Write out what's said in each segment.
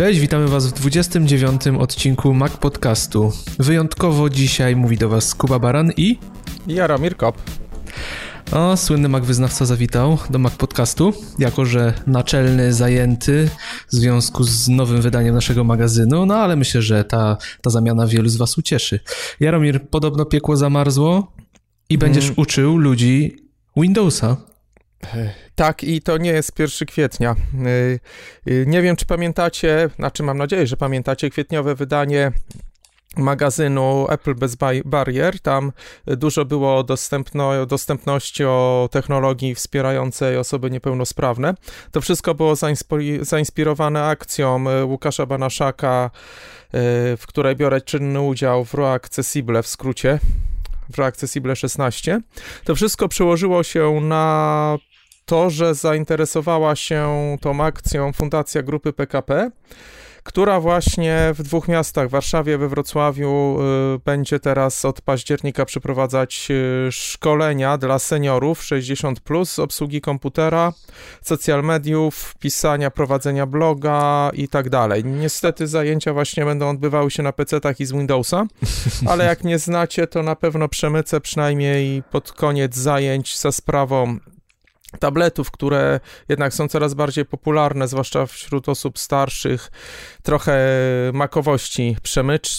Cześć, witamy Was w 29. odcinku Mac Podcastu. Wyjątkowo dzisiaj mówi do Was Kuba Baran i... Jaromir Kop. O, słynny Mac Wyznawca zawitał do Mac Podcastu, jako że naczelny, zajęty w związku z nowym wydaniem naszego magazynu, no ale myślę, że ta zamiana wielu z Was ucieszy. Jaromir, podobno piekło zamarzło i będziesz uczył ludzi Windowsa. Tak, i to nie jest 1 kwietnia. Nie wiem, czy pamiętacie, znaczy mam nadzieję, że pamiętacie kwietniowe wydanie magazynu Apple bez barier. Tam dużo było dostępności o technologii wspierającej osoby niepełnosprawne. To wszystko było zainspirowane akcją Łukasza Banaszaka, w której biorę czynny udział, w Roaccessible w skrócie, w Roaccessible 16. To wszystko przełożyło się na to, że zainteresowała się tą akcją Fundacja Grupy PKP, która właśnie w 2 miastach, w Warszawie, we Wrocławiu, będzie teraz od października przeprowadzać szkolenia dla seniorów 60+, obsługi komputera, social mediów, pisania, prowadzenia bloga i tak dalej. Niestety zajęcia właśnie będą odbywały się na PC-tach i z Windowsa, ale jak nie znacie, to na pewno przemycę przynajmniej pod koniec zajęć za sprawą tabletów, które jednak są coraz bardziej popularne, zwłaszcza wśród osób starszych, trochę makowości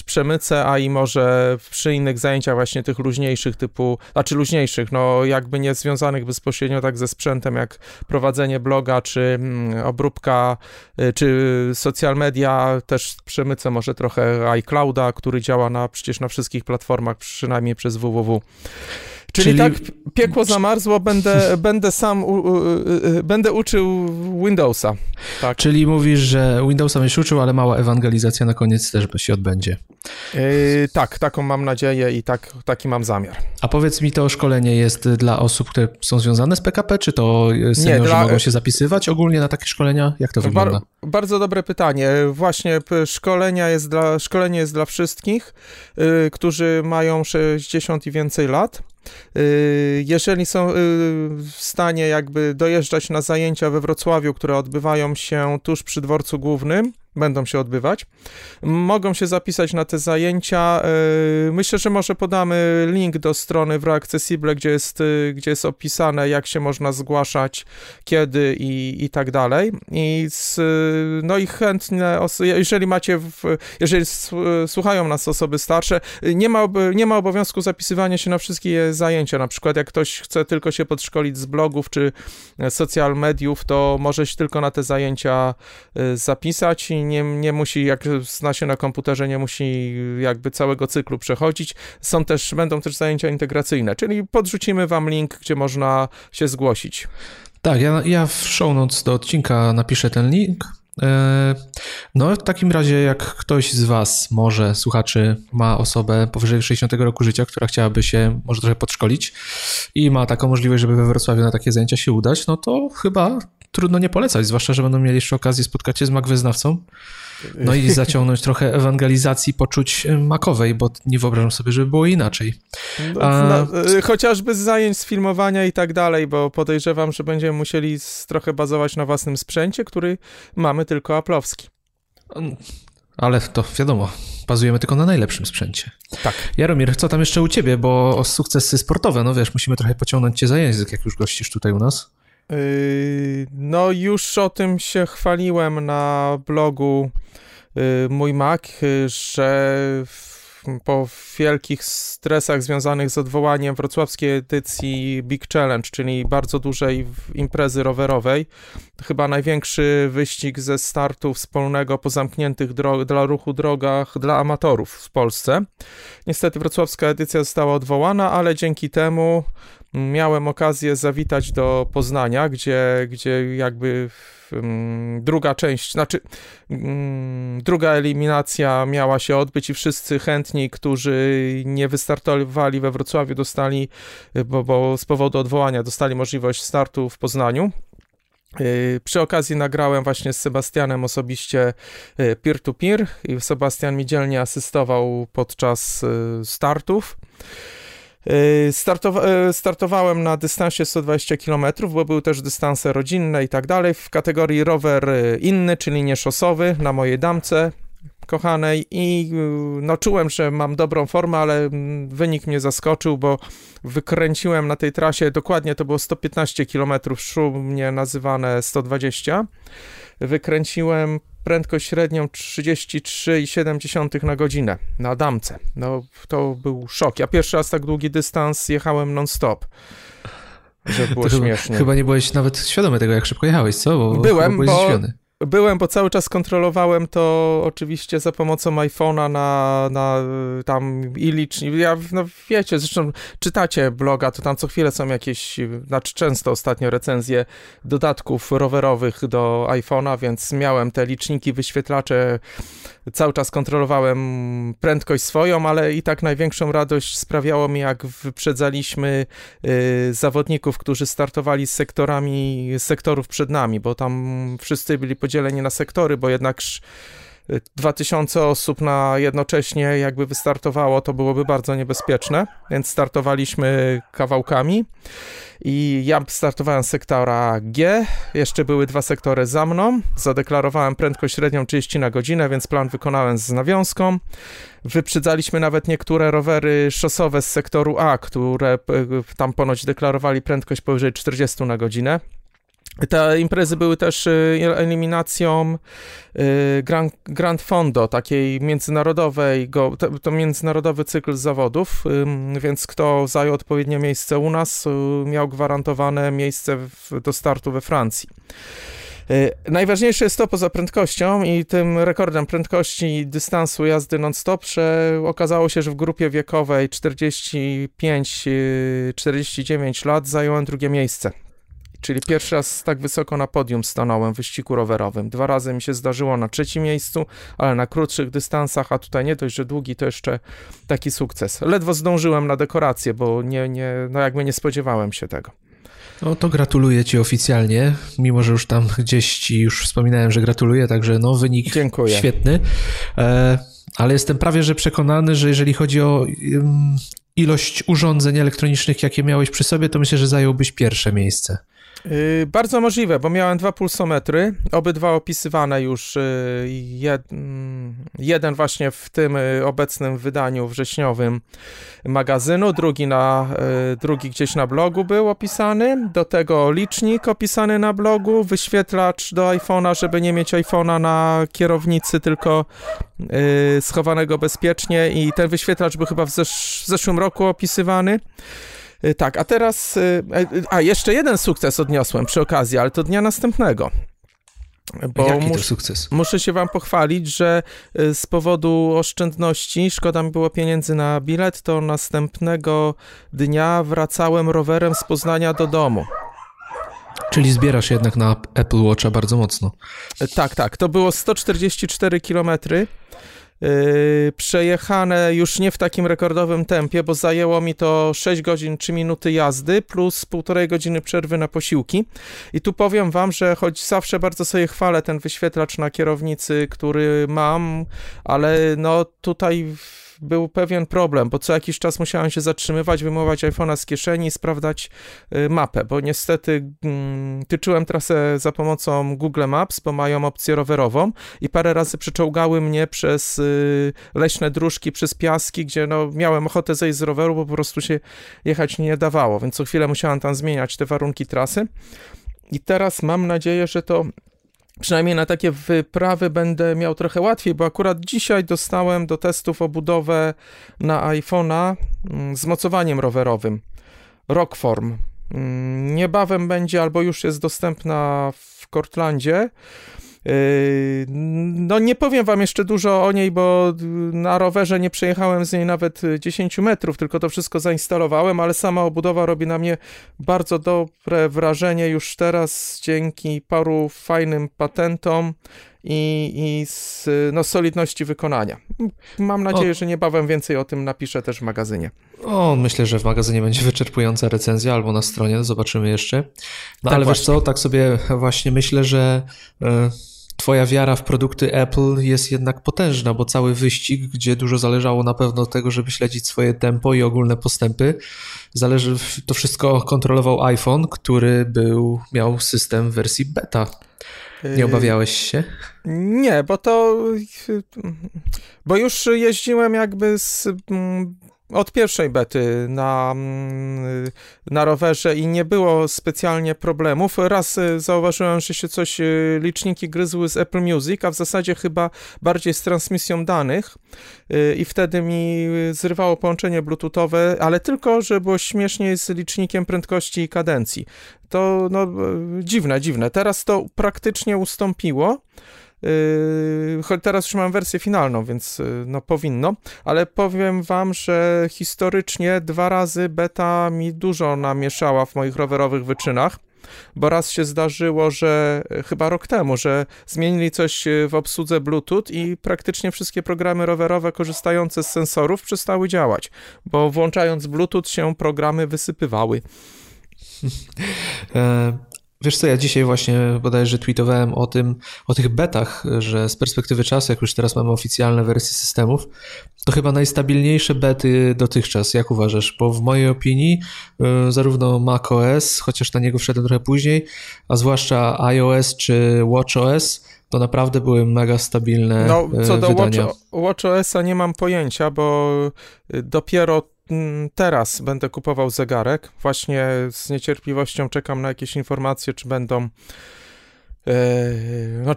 przemycę, a i może przy innych zajęciach właśnie tych luźniejszych typu, znaczy luźniejszych, no jakby nie związanych bezpośrednio tak ze sprzętem, jak prowadzenie bloga, czy obróbka, czy social media, też przemycę może trochę iClouda, który działa przecież na wszystkich platformach, przynajmniej przez www. Czyli tak, piekło zamarzło, będę uczył Windowsa. Tak. Czyli mówisz, że Windowsa byś uczył, ale mała ewangelizacja na koniec też się odbędzie. Tak, taką mam nadzieję i taki mam zamiar. A powiedz mi, to szkolenie jest dla osób, które są związane z PKP, czy to seniorzy mogą się zapisywać ogólnie na takie szkolenia? Jak to wygląda? Bardzo dobre pytanie. Właśnie szkolenie jest dla wszystkich, którzy mają 60 i więcej lat. Jeżeli są w stanie jakby dojeżdżać na zajęcia we Wrocławiu, które odbywają się tuż przy dworcu głównym, będą się odbywać, mogą się zapisać na te zajęcia. Myślę, że może podamy link do strony w Roaccessible, gdzie jest opisane, jak się można zgłaszać, kiedy i tak dalej. No i chętne osoby, jeżeli słuchają nas osoby starsze, nie ma obowiązku zapisywania się na wszystkie zajęcia. Na przykład jak ktoś chce tylko się podszkolić z blogów czy social mediów, to może się tylko na te zajęcia zapisać. Nie musi, jak zna się na komputerze, nie musi jakby całego cyklu przechodzić. Będą też zajęcia integracyjne, czyli podrzucimy wam link, gdzie można się zgłosić. Tak, ja w show notes do odcinka napiszę ten link. No w takim razie, jak ktoś z was, może słuchaczy, ma osobę powyżej 60 roku życia, która chciałaby się może trochę podszkolić i ma taką możliwość, żeby we Wrocławiu na takie zajęcia się udać, no to chyba trudno nie polecać, zwłaszcza że będą mieli jeszcze okazję spotkać się z Mac Wyznawcą, no i zaciągnąć trochę ewangelizacji poczuć makowej, bo nie wyobrażam sobie, żeby było inaczej. Chociażby z zajęć, z filmowania i tak dalej, bo podejrzewam, że będziemy musieli trochę bazować na własnym sprzęcie, który mamy tylko aplowski. Ale to wiadomo, bazujemy tylko na najlepszym sprzęcie. Tak. Jaromir, co tam jeszcze u ciebie, bo sukcesy sportowe, no wiesz, musimy trochę pociągnąć cię za język, jak już gościsz tutaj u nas. No już o tym się chwaliłem na blogu Mój Mac, że po wielkich stresach związanych z odwołaniem wrocławskiej edycji Big Challenge, czyli bardzo dużej imprezy rowerowej, chyba największy wyścig ze startu wspólnego po zamkniętych dla ruchu drogach dla amatorów w Polsce. Niestety wrocławska edycja została odwołana, ale dzięki temu miałem okazję zawitać do Poznania, gdzie jakby druga część, znaczy druga eliminacja miała się odbyć i wszyscy chętni, którzy nie wystartowali we Wrocławiu, dostali, bo z powodu odwołania dostali możliwość startu w Poznaniu. Przy okazji nagrałem właśnie z Sebastianem osobiście peer-to-peer i Sebastian mi dzielnie asystował podczas startów. Startowałem na dystansie 120 km, bo były też dystanse rodzinne i tak dalej, w kategorii rower inny, czyli nie szosowy, na mojej damce kochanej, i no czułem, że mam dobrą formę, ale wynik mnie zaskoczył, bo wykręciłem na tej trasie, dokładnie to było 115 km, szumnie nazywane 120, wykręciłem prędkość średnią 33,7 na godzinę na damce. No to był szok. Ja pierwszy raz tak długi dystans jechałem non-stop. Że było to śmiesznie. Chyba nie byłeś nawet świadomy tego, jak szybko jechałeś, co? Byłem, bo cały czas kontrolowałem to oczywiście za pomocą iPhone'a na tam i licznik. Ja, no wiecie, zresztą czytacie bloga, to tam co chwilę są jakieś, znaczy często ostatnio recenzje dodatków rowerowych do iPhone'a, więc miałem te liczniki, wyświetlacze, cały czas kontrolowałem prędkość swoją, ale i tak największą radość sprawiało mi, jak wyprzedzaliśmy zawodników, którzy startowali z sektorów przed nami, bo tam wszyscy byli podzieleni na sektory, bo jednak 2000 osób na jednocześnie jakby wystartowało, to byłoby bardzo niebezpieczne, więc startowaliśmy kawałkami i ja startowałem z sektora G, jeszcze były dwa sektory za mną, zadeklarowałem prędkość średnią 30 na godzinę, więc plan wykonałem z nawiązką. Wyprzedzaliśmy nawet niektóre rowery szosowe z sektoru A, które tam ponoć deklarowali prędkość powyżej 40 na godzinę. Te imprezy były też eliminacją Grand Fondo, takiej międzynarodowej, to międzynarodowy cykl zawodów, więc kto zajął odpowiednie miejsce u nas, miał gwarantowane miejsce do startu we Francji. Najważniejsze jest to poza prędkością i tym rekordem prędkości i dystansu jazdy non-stop, że okazało się, że w grupie wiekowej 45-49 lat zająłem drugie miejsce. Czyli pierwszy raz tak wysoko na podium stanąłem w wyścigu rowerowym. Dwa razy mi się zdarzyło na trzecim miejscu, ale na krótszych dystansach, a tutaj nie dość, że długi, to jeszcze taki sukces. Ledwo zdążyłem na dekorację, bo jakby nie spodziewałem się tego. No to gratuluję Ci oficjalnie, mimo że już tam gdzieś Ci już wspominałem, że gratuluję, także no wynik Dziękuję. Świetny. Ale jestem prawie, że przekonany, że jeżeli chodzi o ilość urządzeń elektronicznych, jakie miałeś przy sobie, to myślę, że zająłbyś pierwsze miejsce. Bardzo możliwe, bo miałem dwa pulsometry, obydwa opisywane już, jeden właśnie w tym obecnym wydaniu wrześniowym magazynu, drugi gdzieś na blogu był opisany, do tego licznik opisany na blogu, wyświetlacz do iPhone'a, żeby nie mieć iPhone'a na kierownicy, tylko schowanego bezpiecznie, i ten wyświetlacz był chyba w zeszłym roku opisywany. Tak, a teraz... jeszcze jeden sukces odniosłem przy okazji, ale to dnia następnego. Bo jaki to sukces? Muszę się wam pochwalić, że z powodu oszczędności, szkoda mi było pieniędzy na bilet, to następnego dnia wracałem rowerem z Poznania do domu. Czyli zbierasz jednak na Apple Watcha bardzo mocno. Tak. To było 144 kilometry. Przejechane już nie w takim rekordowym tempie, bo zajęło mi to 6 godzin 3 minuty jazdy plus 1,5 godziny przerwy na posiłki. I tu powiem wam, że choć zawsze bardzo sobie chwalę ten wyświetlacz na kierownicy, który mam, ale no tutaj był pewien problem, bo co jakiś czas musiałem się zatrzymywać, wyjmować iPhone'a z kieszeni i sprawdzać mapę, bo niestety tyczyłem trasę za pomocą Google Maps, bo mają opcję rowerową, i parę razy przeczołgały mnie przez leśne dróżki, przez piaski, gdzie no, miałem ochotę zejść z roweru, bo po prostu się jechać nie dawało, więc co chwilę musiałem tam zmieniać te warunki trasy. I teraz mam nadzieję, że to przynajmniej na takie wyprawy będę miał trochę łatwiej, bo akurat dzisiaj dostałem do testów obudowę na iPhone'a z mocowaniem rowerowym. Rockform. Niebawem będzie, albo już jest dostępna w Portlandzie. No nie powiem wam jeszcze dużo o niej, bo na rowerze nie przejechałem z niej nawet 10 metrów, tylko to wszystko zainstalowałem, ale sama obudowa robi na mnie bardzo dobre wrażenie już teraz dzięki paru fajnym patentom i solidności wykonania. Mam nadzieję, że niebawem więcej o tym napiszę też w magazynie. Myślę, że w magazynie będzie wyczerpująca recenzja, albo na stronie, zobaczymy jeszcze. No tak, ale właśnie. Wiesz co, tak sobie właśnie myślę, że twoja wiara w produkty Apple jest jednak potężna, bo cały wyścig, gdzie dużo zależało na pewno od tego, żeby śledzić swoje tempo i ogólne postępy, to wszystko kontrolował iPhone, który miał system w wersji beta. Nie obawiałeś się? Nie, bo już jeździłem jakby od pierwszej bety na rowerze i nie było specjalnie problemów. Raz zauważyłem, że się coś liczniki gryzły z Apple Music, a w zasadzie chyba bardziej z transmisją danych i wtedy mi zrywało połączenie bluetoothowe, ale tylko, że było śmieszniej z licznikiem prędkości i kadencji. To dziwne. Teraz to praktycznie ustąpiło. Teraz już mam wersję finalną, więc powinno, ale powiem wam, że historycznie 2 razy beta mi dużo namieszała w moich rowerowych wyczynach, bo raz się zdarzyło, że chyba rok temu, że zmienili coś w obsłudze Bluetooth i praktycznie wszystkie programy rowerowe korzystające z sensorów przestały działać, bo włączając Bluetooth się programy wysypywały. Wiesz co, ja dzisiaj właśnie bodajże tweetowałem o tych betach, że z perspektywy czasu, jak już teraz mamy oficjalne wersje systemów, to chyba najstabilniejsze bety dotychczas, jak uważasz? Bo w mojej opinii zarówno macOS, chociaż na niego wszedłem trochę później, a zwłaszcza iOS czy watchOS, to naprawdę były mega stabilne wydania. Co do watchOS-a nie mam pojęcia, bo dopiero teraz będę kupował zegarek. Właśnie z niecierpliwością czekam na jakieś informacje, czy będą...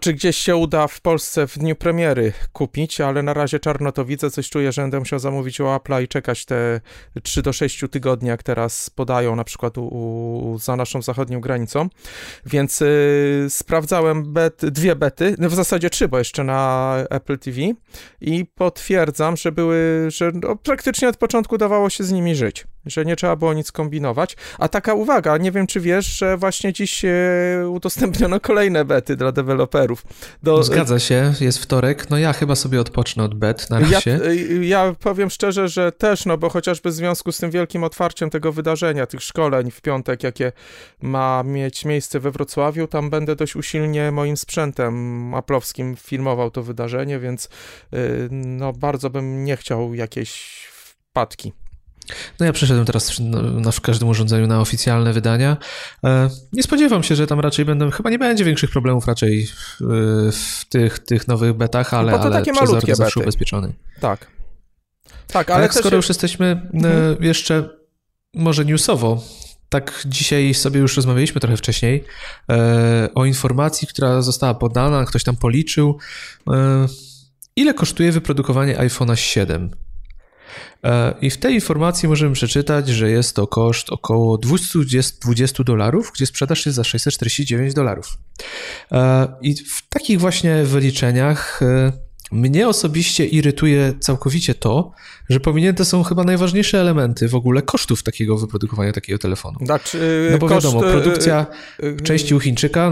czy gdzieś się uda w Polsce w dniu premiery kupić, ale na razie czarno to widzę, coś czuję, że będę musiał zamówić u Apple'a i czekać te 3 do 6 tygodni, jak teraz podają na przykład za naszą zachodnią granicą, więc sprawdzałem dwie bety, w zasadzie 3, bo jeszcze na Apple TV i potwierdzam, że praktycznie od początku dawało się z nimi żyć, że nie trzeba było nic kombinować. A taka uwaga, nie wiem czy wiesz, że właśnie dziś udostępniono kolejne bety dla deweloperów. Zgadza się, jest wtorek, ja chyba sobie odpocznę od bet na razie. Ja powiem szczerze, że też, bo chociażby w związku z tym wielkim otwarciem tego wydarzenia, tych szkoleń w piątek, jakie ma mieć miejsce we Wrocławiu, tam będę dość usilnie moim sprzętem aplowskim filmował to wydarzenie, więc bardzo bym nie chciał jakiejś wpadki. Ja przeszedłem teraz w każdym urządzeniu na oficjalne wydania. Nie spodziewam się, że tam raczej chyba nie będzie większych problemów raczej w tych nowych betach, ale przezornie zawsze ubezpieczony. Tak. Tak, ale skoro już jesteśmy jeszcze może newsowo, tak dzisiaj sobie już rozmawialiśmy trochę wcześniej o informacji, która została podana, ktoś tam policzył. Ile kosztuje wyprodukowanie iPhone'a 7? I w tej informacji możemy przeczytać, że jest to koszt około $220, gdzie sprzedaż jest za $649. I w takich właśnie wyliczeniach mnie osobiście irytuje całkowicie to, że pominięte są chyba najważniejsze elementy w ogóle kosztów takiego wyprodukowania takiego telefonu. Bo wiadomo, produkcja części u Chińczyka,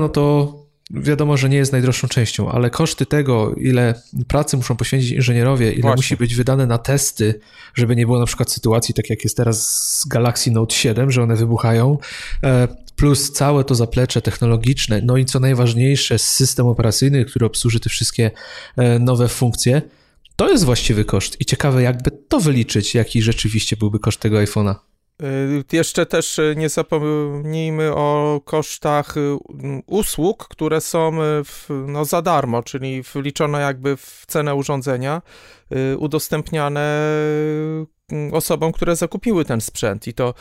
wiadomo, że nie jest najdroższą częścią, ale koszty tego, ile pracy muszą poświęcić inżynierowie, ile musi być wydane na testy, żeby nie było na przykład sytuacji, tak jak jest teraz z Galaxy Note 7, że one wybuchają, plus całe to zaplecze technologiczne, i co najważniejsze, system operacyjny, który obsłuży te wszystkie nowe funkcje, to jest właściwy koszt i ciekawe jakby to wyliczyć, jaki rzeczywiście byłby koszt tego iPhone'a. Jeszcze też nie zapomnijmy o kosztach usług, które są za darmo, czyli wliczone jakby w cenę urządzenia, udostępniane osobom, które zakupiły ten sprzęt i to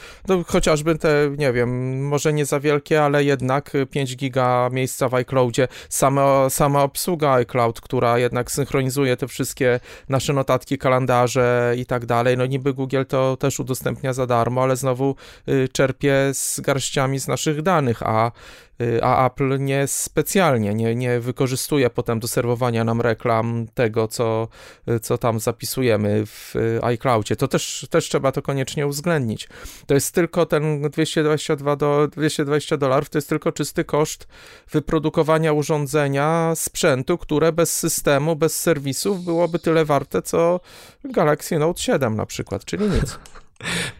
chociażby te, nie wiem, może nie za wielkie, ale jednak 5 giga miejsca w iCloudzie, sama obsługa iCloud, która jednak synchronizuje te wszystkie nasze notatki, kalendarze i tak dalej, niby Google to też udostępnia za darmo, ale znowu czerpie z garściami z naszych danych, a Apple nie specjalnie, nie wykorzystuje potem do serwowania nam reklam tego, co tam zapisujemy w iCloudzie. To też trzeba to koniecznie uwzględnić. To jest tylko ten $220, to jest tylko czysty koszt wyprodukowania urządzenia, sprzętu, które bez systemu, bez serwisów byłoby tyle warte, co Galaxy Note 7 na przykład, czyli nic.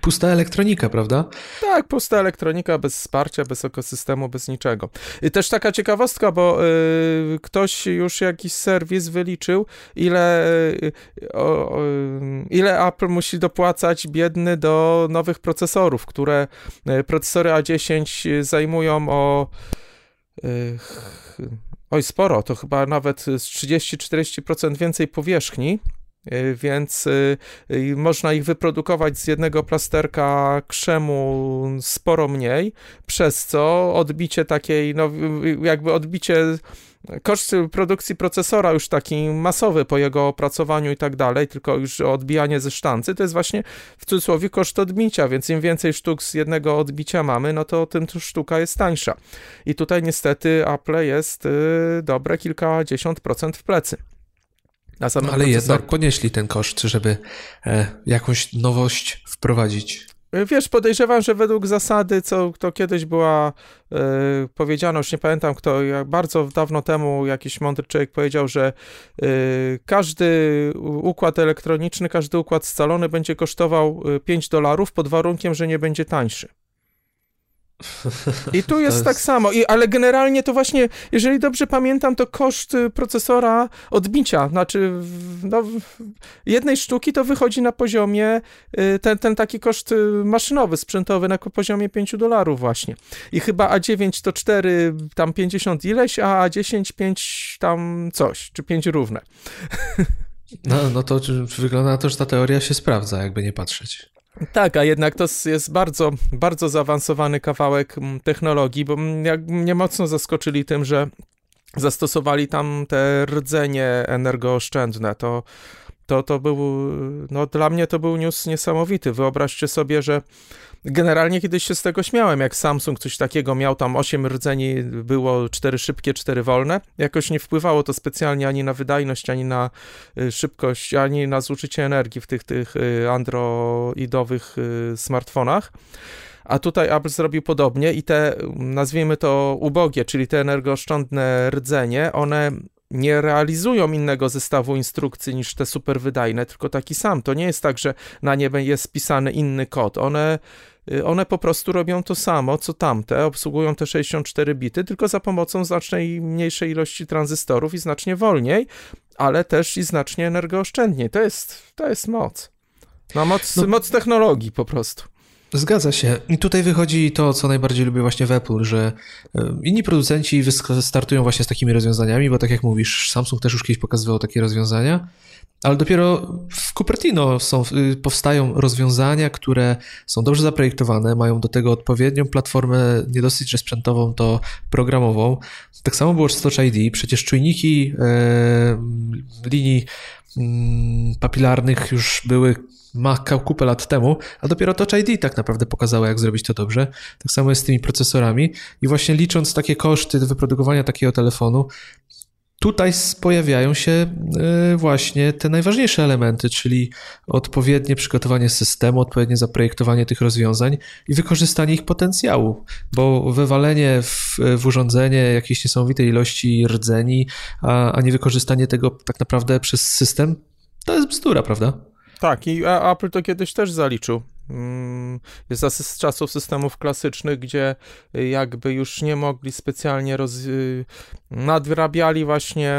Pusta elektronika, prawda? Tak, pusta elektronika, bez wsparcia, bez ekosystemu, bez niczego. Też taka ciekawostka, bo ktoś już jakiś serwis wyliczył, ile Apple musi dopłacać biedny do nowych procesorów, które procesory A10 zajmują sporo, to chyba nawet 30-40% więcej powierzchni. Więc można ich wyprodukować z jednego plasterka krzemu sporo mniej, przez co odbicie takiej, koszt produkcji procesora już taki masowy po jego opracowaniu i tak dalej, tylko już odbijanie ze sztancy, to jest właśnie w cudzysłowie koszt odbicia, więc im więcej sztuk z jednego odbicia mamy, no to tym sztuka jest tańsza. I tutaj niestety Apple jest dobre kilkadziesiąt procent w plecy. Ale jednak ponieśli ten koszt, żeby jakąś nowość wprowadzić. Wiesz, podejrzewam, że według zasady, co to kiedyś była powiedziano, już nie pamiętam kto, bardzo dawno temu jakiś mądry człowiek powiedział, że każdy układ elektroniczny, każdy układ scalony będzie kosztował $5 pod warunkiem, że nie będzie tańszy. I tu jest tak samo, ale generalnie to właśnie, jeżeli dobrze pamiętam, to koszt procesora odbicia, znaczy jednej sztuki to wychodzi na poziomie, ten taki koszt maszynowy, sprzętowy na poziomie $5 właśnie. I chyba A9 to 4, tam 50 ileś, a A10 5 tam coś, czy 5 równe. No to wygląda na to, że ta teoria się sprawdza, jakby nie patrzeć. Tak, a jednak to jest bardzo, bardzo zaawansowany kawałek technologii, bo mnie mocno zaskoczyli tym, że zastosowali tam te rdzenie energooszczędne. To był, dla mnie to był news niesamowity. Wyobraźcie sobie, że generalnie kiedyś się z tego śmiałem, jak Samsung coś takiego miał, tam 8 rdzeni było, 4 szybkie, 4 wolne. Jakoś nie wpływało to specjalnie ani na wydajność, ani na szybkość, ani na zużycie energii w tych androidowych smartfonach. A tutaj Apple zrobił podobnie i te, nazwijmy to ubogie, czyli te energooszczędne rdzenie, one nie realizują innego zestawu instrukcji niż te super wydajne, tylko taki sam. To nie jest tak, że na nie jest spisany inny kod. One po prostu robią to samo, co tamte, obsługują te 64 bity, tylko za pomocą znacznie mniejszej ilości tranzystorów i znacznie wolniej, ale też i znacznie energooszczędniej. To jest moc. Moc technologii po prostu. Zgadza się. I tutaj wychodzi to, co najbardziej lubię właśnie w Apple, że inni producenci startują właśnie z takimi rozwiązaniami, bo tak jak mówisz, Samsung też już kiedyś pokazywał takie rozwiązania, ale dopiero w Cupertino powstają rozwiązania, które są dobrze zaprojektowane, mają do tego odpowiednią platformę, nie dosyć, że sprzętową, to programową. Tak samo było z Touch ID, przecież czujniki linii papilarnych już były kupę lat temu, a dopiero Touch ID tak naprawdę pokazało, jak zrobić to dobrze. Tak samo jest z tymi procesorami i właśnie licząc takie koszty wyprodukowania takiego telefonu, tutaj pojawiają się właśnie te najważniejsze elementy, czyli odpowiednie przygotowanie systemu, odpowiednie zaprojektowanie tych rozwiązań i wykorzystanie ich potencjału, bo wywalenie w urządzenie jakiejś niesamowitej ilości rdzeni, a nie wykorzystanie tego tak naprawdę przez system, to jest bzdura, prawda? Tak, i Apple to kiedyś też zaliczył. Jest z czasów systemów klasycznych, gdzie jakby już nie mogli specjalnie nadrabiali właśnie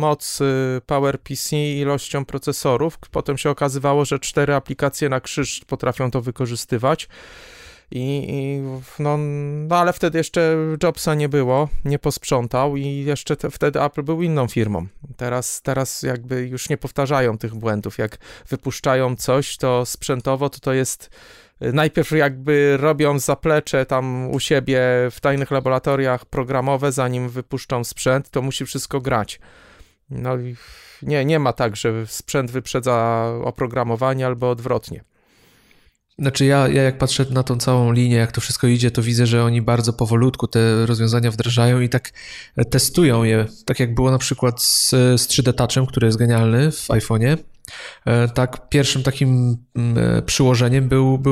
moc PowerPC ilością procesorów. Potem się okazywało, że 4 aplikacje na krzyż potrafią to wykorzystywać. Ale wtedy jeszcze Jobsa nie było, nie posprzątał i jeszcze wtedy Apple był inną firmą. Teraz jakby już nie powtarzają tych błędów. Jak wypuszczają coś, to sprzętowo to jest najpierw jakby robią zaplecze tam u siebie w tajnych laboratoriach programowe, zanim wypuszczą sprzęt, to musi wszystko grać. No i nie ma tak, że sprzęt wyprzedza oprogramowanie albo odwrotnie. Znaczy ja jak patrzę na tą całą linię, jak to wszystko idzie, to widzę, że oni bardzo powolutku te rozwiązania wdrażają i tak testują je. Tak jak było na przykład z 3D Touchem, który jest genialny w iPhone'ie, tak pierwszym takim przyłożeniem był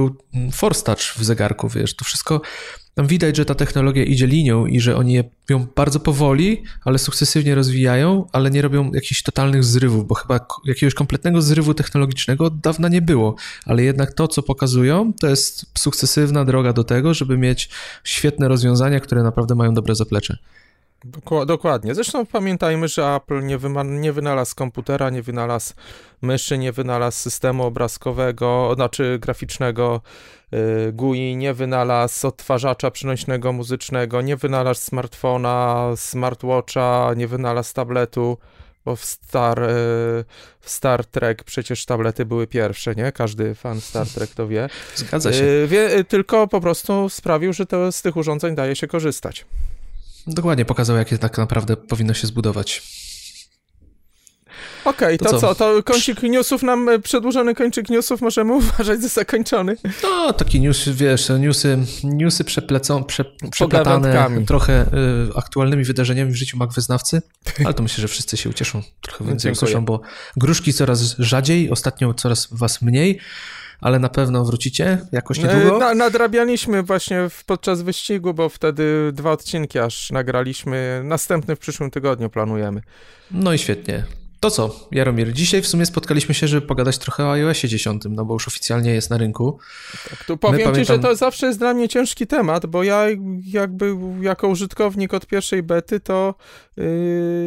Force Touch w zegarku, wiesz, to wszystko Tam widać, że ta technologia idzie linią i że oni ją bardzo powoli, ale sukcesywnie rozwijają, ale nie robią jakichś totalnych zrywów, bo chyba jakiegoś kompletnego zrywu technologicznego od dawna nie było, ale jednak to, co pokazują, to jest sukcesywna droga do tego, żeby mieć świetne rozwiązania, które naprawdę mają dobre zaplecze. Dokładnie. Zresztą pamiętajmy, że Apple nie wynalazł komputera, nie wynalazł myszy, nie wynalazł systemu obrazkowego, znaczy graficznego GUI, nie wynalazł odtwarzacza przenośnego muzycznego, nie wynalazł smartfona, smartwatcha, nie wynalazł tabletu, bo w Star Trek przecież tablety były pierwsze, nie? Każdy fan Star Trek to wie. Zgadza się. Tylko po prostu sprawił, że to z tych urządzeń daje się korzystać. Dokładnie pokazał, jakie tak naprawdę powinno się zbudować. Okej, to co? Kończyk newsów nam, przedłużony kończyk newsów możemy uważać za zakończony. No, taki news, wiesz, newsy przeplatane trochę aktualnymi wydarzeniami w życiu Mac Wyznawcy, ale to myślę, że wszyscy się ucieszą, trochę więcej usłyszą, bo gruszki coraz rzadziej, ostatnio coraz was mniej. Ale na pewno wrócicie jakoś niedługo. Nadrabialiśmy właśnie podczas wyścigu, bo wtedy 2 odcinki aż nagraliśmy. Następny w przyszłym tygodniu planujemy. No i świetnie. To co, Jaromir, dzisiaj w sumie spotkaliśmy się, żeby pogadać trochę o iOSie 10, no bo już oficjalnie jest na rynku. Tak, tu powiem ci, że to zawsze jest dla mnie ciężki temat, bo ja jakby jako użytkownik od pierwszej bety, to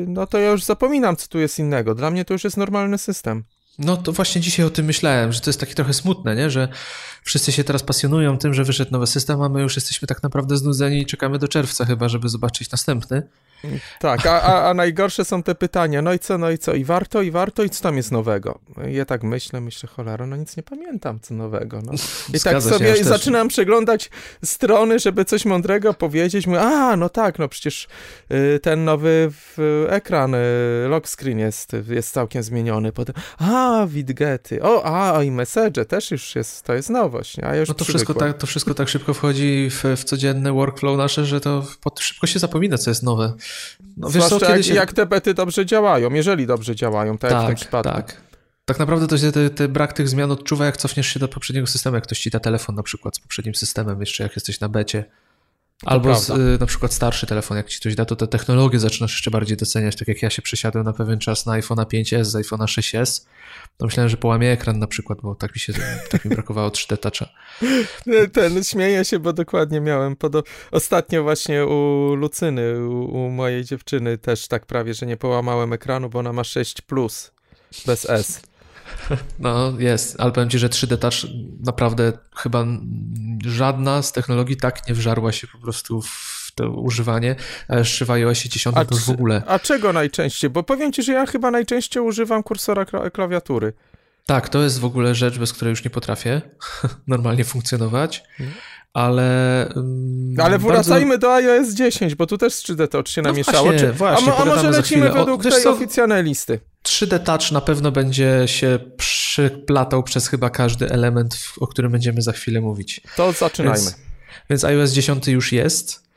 no to ja już zapominam, co tu jest innego. Dla mnie to już jest normalny system. No to właśnie dzisiaj o tym myślałem, że to jest takie trochę smutne, nie? Że wszyscy się teraz pasjonują tym, że wyszedł nowy system, a my już jesteśmy tak naprawdę znudzeni i czekamy do czerwca chyba, żeby zobaczyć następny. Tak, a najgorsze są te pytania, no i co, i warto, i co tam jest nowego? Ja tak myślę, cholera, no nic nie pamiętam, co nowego. No. I tak sobie zaczynam przeglądać strony, żeby coś mądrego powiedzieć. Mówię, przecież ten nowy ekran, lock screen jest całkiem zmieniony. Potem, widgety, i message też już jest, to jest nowość. Nie? No to wszystko tak szybko wchodzi w codzienne workflow nasze, że to szybko się zapomina, co jest nowe. No, wiesz, zwłaszcza jak te bety dobrze działają, jeżeli dobrze działają, tak jak w tym przypadku. Tak. Tak naprawdę to się brak tych zmian odczuwa, jak cofniesz się do poprzedniego systemu, jak ktoś ci da telefon na przykład z poprzednim systemem, jeszcze jak jesteś na becie. Albo na przykład starszy telefon, jak ci ktoś da, to te technologie zaczynasz jeszcze bardziej doceniać, tak jak ja się przesiadłem na pewien czas na iPhone'a 5S, z iPhone'a 6S, to myślałem, że połamie ekran na przykład, bo tak mi brakowało 3D Toucha. Śmieję się, bo dokładnie miałem ostatnio właśnie u Lucyny, u mojej dziewczyny też tak prawie, że nie połamałem ekranu, bo ona ma 6+, bez S. No jest, ale powiem ci, że 3D Touch naprawdę chyba żadna z technologii tak nie wżarła się po prostu w to używanie, a jeszcze w iOSie 10 to w ogóle. A czego najczęściej? Bo powiem ci, że ja chyba najczęściej używam kursora klawiatury. Tak, to jest w ogóle rzecz, bez której już nie potrafię normalnie funkcjonować. Ale wracajmy do iOS 10, bo tu też 3D Touch się namieszało. Właśnie, a może lecimy według tej oficjalnej listy? 3D Touch na pewno będzie się przyplatał przez chyba każdy element, o którym będziemy za chwilę mówić. To zaczynajmy. Więc iOS 10 już jest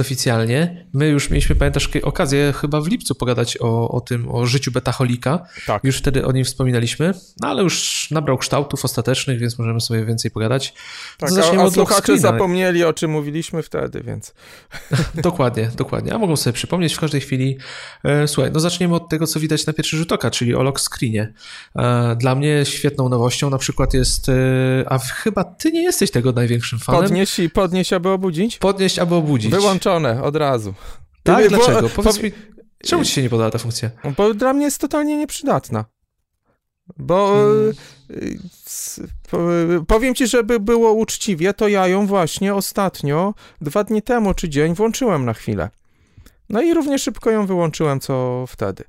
oficjalnie. My już mieliśmy, pamiętasz, okazję chyba w lipcu pogadać o tym, o życiu betaholika. Tak. Już wtedy o nim wspominaliśmy, no ale już nabrał kształtów ostatecznych, więc możemy sobie więcej pogadać. Tak, a słuchacze zapomnieli, o czym mówiliśmy wtedy, więc... Dokładnie. A mogą sobie przypomnieć w każdej chwili. Słuchaj, no zaczniemy od tego, co widać na pierwszy rzut oka, czyli o lock screenie. Dla mnie świetną nowością na przykład jest... A chyba ty nie jesteś tego największym fanem. Podnieś, aby obudzić? Podnieść, aby obudzić. Włączone od razu. Tak? Dlaczego? Powiedz mi, czemu ci się nie podoba ta funkcja? Bo dla mnie jest totalnie nieprzydatna. Bo powiem ci, żeby było uczciwie, to ja ją właśnie ostatnio, 2 dni temu czy dzień, włączyłem na chwilę. No i równie szybko ją wyłączyłem, co wtedy.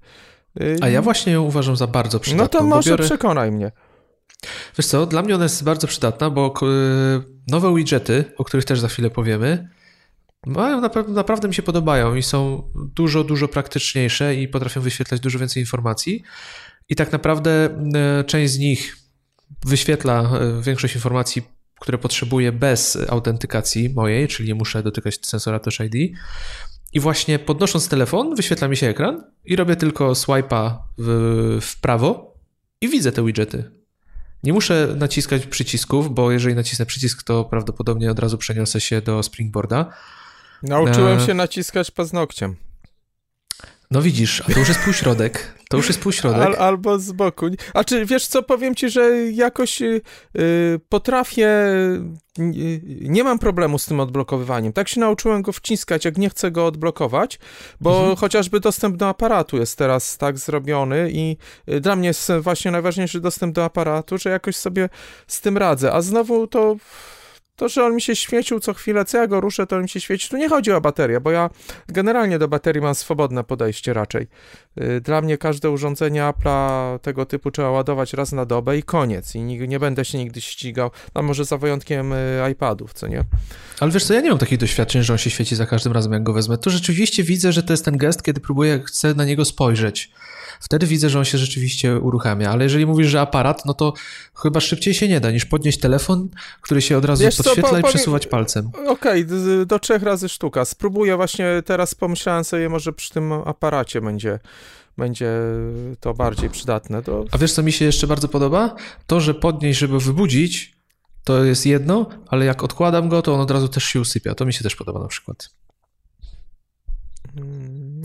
A ja właśnie ją uważam za bardzo przydatną. No to może przekonaj mnie. Wiesz co, dla mnie ona jest bardzo przydatna, bo nowe widgety, o których też za chwilę powiemy, naprawdę mi się podobają i są dużo praktyczniejsze i potrafią wyświetlać dużo więcej informacji i tak naprawdę część z nich wyświetla większość informacji, które potrzebuję bez autentykacji mojej, czyli nie muszę dotykać sensora Touch ID i właśnie podnosząc telefon wyświetla mi się ekran i robię tylko swipe'a w prawo i widzę te widgety. Nie muszę naciskać przycisków, bo jeżeli nacisnę przycisk, to prawdopodobnie od razu przeniosę się do Springboarda. Nauczyłem się naciskać paznokciem. No widzisz, a to już jest półśrodek. To już jest półśrodek. Albo z boku. A czy wiesz co, powiem ci, że jakoś potrafię, nie mam problemu z tym odblokowywaniem. Tak się nauczyłem go wciskać, jak nie chcę go odblokować, bo chociażby dostęp do aparatu jest teraz tak zrobiony i dla mnie jest właśnie najważniejszy dostęp do aparatu, że jakoś sobie z tym radzę. A znowu to, że on mi się świecił co chwilę, co ja go ruszę, to on mi się świeci. Tu nie chodzi o baterię, bo ja generalnie do baterii mam swobodne podejście raczej. Dla mnie każde urządzenie Apple'a tego typu trzeba ładować raz na dobę i koniec. I nie będę się nigdy ścigał, a może za wyjątkiem iPadów, co nie? Ale wiesz co, ja nie mam takich doświadczeń, że on się świeci za każdym razem, jak go wezmę. To rzeczywiście widzę, że to jest ten gest, kiedy próbuję, chcę na niego spojrzeć. Wtedy widzę, że on się rzeczywiście uruchamia, ale jeżeli mówisz, że aparat, no to chyba szybciej się nie da, niż podnieść telefon, który się od razu podświetla i przesuwać palcem. Okej, do 3 razy sztuka. Spróbuję właśnie, teraz pomyślałem sobie, może przy tym aparacie będzie to bardziej przydatne. To... A wiesz, co mi się jeszcze bardzo podoba? To, że podnieść, żeby wybudzić, to jest jedno, ale jak odkładam go, to on od razu też się usypia. To mi się też podoba na przykład.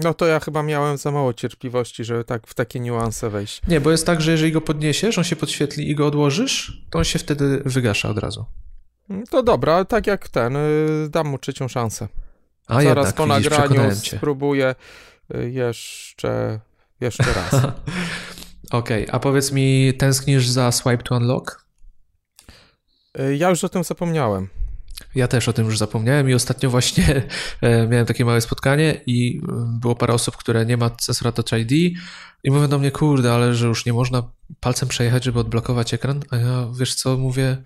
No to ja chyba miałem za mało cierpliwości, żeby tak w takie niuanse wejść. Nie, bo jest tak, że jeżeli go podniesiesz, on się podświetli i go odłożysz, to on się wtedy wygasza od razu. To dobra, tak jak ten, dam mu 3. szansę. A zaraz jednak, po widzisz, nagraniu spróbuję jeszcze raz. Okej, a powiedz mi, tęsknisz za Swipe to Unlock? Ja już o tym zapomniałem. Ja też o tym już zapomniałem i ostatnio właśnie miałem takie małe spotkanie i było parę osób, które nie ma sensora Touch ID i mówią do mnie, kurde, ale że już nie można palcem przejechać, żeby odblokować ekran, a ja, wiesz co, mówię,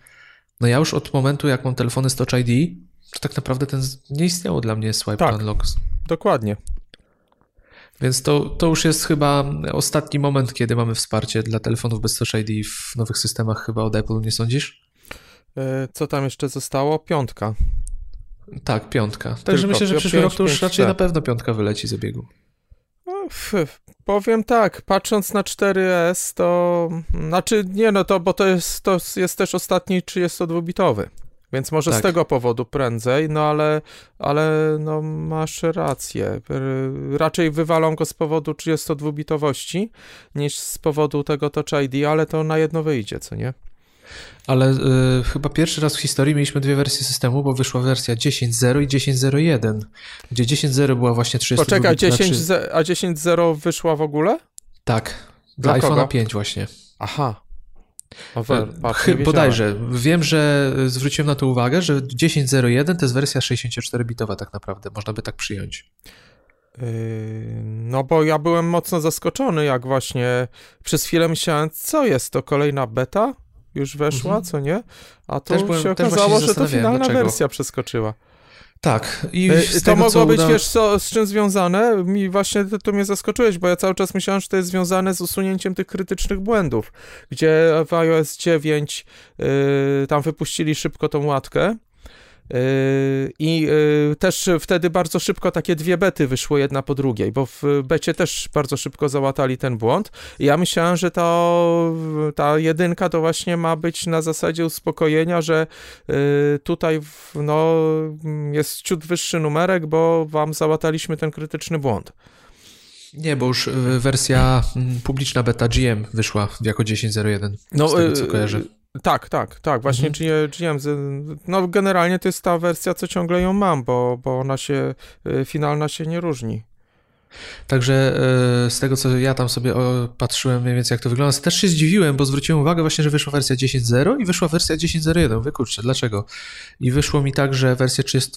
no ja już od momentu, jak mam telefony z Touch ID, to tak naprawdę nie istniało dla mnie Swipe to Unlock. Dokładnie. Więc to już jest chyba ostatni moment, kiedy mamy wsparcie dla telefonów bez Touch ID w nowych systemach chyba od Apple, nie sądzisz? Co tam jeszcze zostało? 5. Tak, 5. Także myślę, że przyszły rok to już raczej na pewno 5 wyleci z obiegu. Powiem tak, patrząc na 4S to... Znaczy nie, no to, bo to jest też ostatni 32-bitowy. Więc może tak. Z tego powodu prędzej, no ale no masz rację. Raczej wywalą go z powodu 32-bitowości niż z powodu tego Touch ID, ale to na jedno wyjdzie, co nie? Ale chyba pierwszy raz w historii mieliśmy 2 wersje systemu, bo wyszła wersja 10.0 i 10.01, gdzie 10.0 była właśnie 32. Poczekaj, a 10.0 wyszła w ogóle? Tak, dla iPhone'a 5 właśnie. Aha. Bodajże, wiem, że zwróciłem na to uwagę, że 10.01 to jest wersja 64-bitowa tak naprawdę, można by tak przyjąć. No bo ja byłem mocno zaskoczony, jak właśnie przez chwilę myślałem, co jest to, kolejna beta? Już weszła, co nie? A tu się okazało, że to finalna wersja przeskoczyła. Tak. I to mogło być, wiesz co, z czym związane? Właśnie to mnie zaskoczyłeś, bo ja cały czas myślałem, że to jest związane z usunięciem tych krytycznych błędów, gdzie w iOS 9 tam wypuścili szybko tą łatkę. I też wtedy bardzo szybko takie 2 bety wyszły jedna po drugiej, bo w becie też bardzo szybko załatali ten błąd. I ja myślałem, że ta 1 to właśnie ma być na zasadzie uspokojenia, że tutaj jest ciut wyższy numerek, bo wam załataliśmy ten krytyczny błąd. Nie, bo już wersja publiczna beta GM wyszła jako 10.01, z tego co kojarzę. Tak, właśnie GM, no generalnie to jest ta wersja, co ciągle ją mam, bo ona się, finalna się nie różni. Także z tego, co ja tam sobie patrzyłem, mniej więcej jak to wygląda, też się zdziwiłem, bo zwróciłem uwagę właśnie, że wyszła wersja 10.0 i wyszła wersja 10.01, wykurczę, dlaczego? I wyszło mi tak, że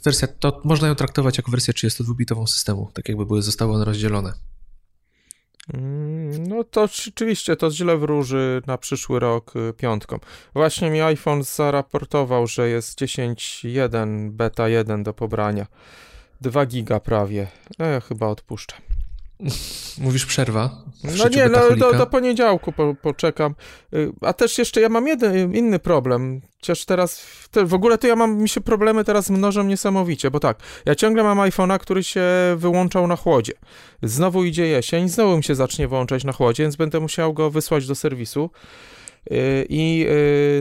wersja to można ją traktować jako wersję 32-bitową systemu, tak jakby zostały one rozdzielone. No to rzeczywiście to źle wróży na przyszły rok 5. Właśnie mi iPhone zaraportował, że jest 10.1 beta 1 do pobrania. 2 giga prawie. No ja chyba odpuszczę. Mówisz przerwa? No nie, do poniedziałku poczekam. A też jeszcze ja mam inny problem. Chociaż teraz, w ogóle to mi się problemy teraz mnożą niesamowicie, bo tak, ja ciągle mam iPhone'a, który się wyłączał na chłodzie. Znowu idzie jesień, znowu mi się zacznie wyłączać na chłodzie, więc będę musiał go wysłać do serwisu.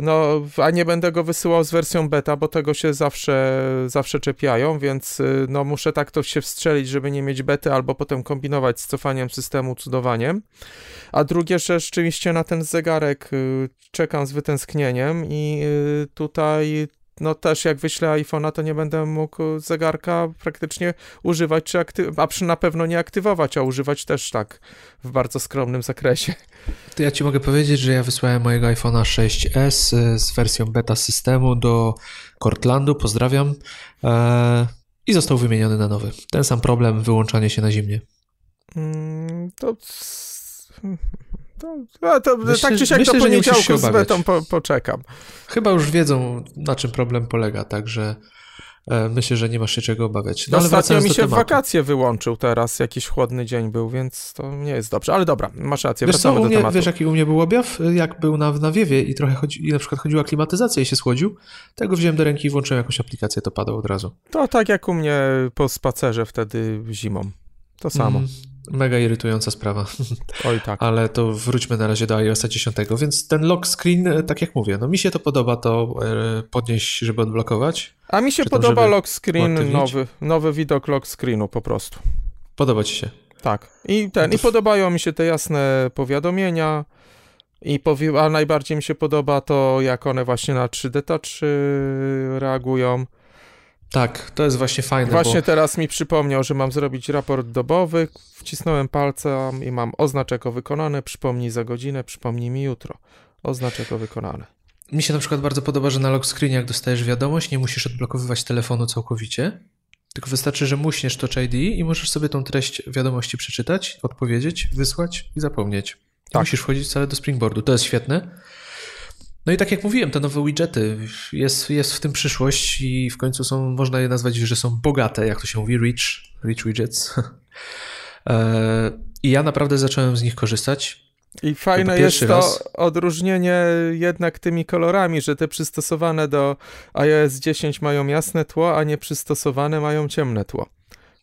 No, a nie będę go wysyłał z wersją beta, bo tego się zawsze czepiają, więc no, muszę tak to się wstrzelić, żeby nie mieć bety, albo potem kombinować z cofaniem systemu, cudowaniem. A drugie, że rzeczywiście na ten zegarek czekam z wytęsknieniem i tutaj no też jak wyślę iPhone'a, to nie będę mógł zegarka praktycznie używać, czy na pewno nie aktywować, a używać też tak w bardzo skromnym zakresie. To ja ci mogę powiedzieć, że ja wysłałem mojego iPhone'a 6s z wersją beta systemu do Portlandu, pozdrawiam, i został wymieniony na nowy. Ten sam problem, wyłączanie się na zimnie. Tak czy siak do poniedziałku z betą poczekam. Chyba już wiedzą, na czym problem polega, także myślę, że nie masz się czego obawiać. No, ostatnio mi się w wakacje wyłączył teraz, jakiś chłodny dzień był, więc to nie jest dobrze, ale dobra, masz rację, wracamy do tematu. Wiesz, jaki u mnie był objaw? Jak był na wiewie i trochę na przykład chodziła klimatyzacja i się schłodził, tego wziąłem do ręki i włączyłem jakąś aplikację, to padło od razu. To tak jak u mnie po spacerze wtedy zimą, to samo. Mega irytująca sprawa. Oj tak. Ale to wróćmy na razie do iOS 10, więc ten lock screen, tak jak mówię, no mi się to podoba, to podnieść, żeby odblokować. A mi się podoba lock screen, nowy widok lock screenu po prostu. Podoba ci się? Tak. I podobają mi się te jasne powiadomienia, a najbardziej mi się podoba to, jak one właśnie na 3D Touch reagują. Tak, to jest właśnie fajne. Właśnie teraz mi przypomniał, że mam zrobić raport dobowy, wcisnąłem palcem i mam oznacz jako wykonane, przypomnij za godzinę, przypomnij mi jutro, oznacz jako wykonane. Mi się na przykład bardzo podoba, że na lock screenie jak dostajesz wiadomość, nie musisz odblokowywać telefonu całkowicie, tylko wystarczy, że muśniesz Touch ID i możesz sobie tą treść wiadomości przeczytać, odpowiedzieć, wysłać i zapomnieć. Tak. Musisz wchodzić wcale do Springboardu, to jest świetne. No i tak jak mówiłem, te nowe widgety, jest w tym przyszłość i w końcu można je nazwać, że są bogate, jak to się mówi, rich widgets. I ja naprawdę zacząłem z nich korzystać. I fajne jest to odróżnienie jednak tymi kolorami, że te przystosowane do iOS 10 mają jasne tło, a nie przystosowane mają ciemne tło.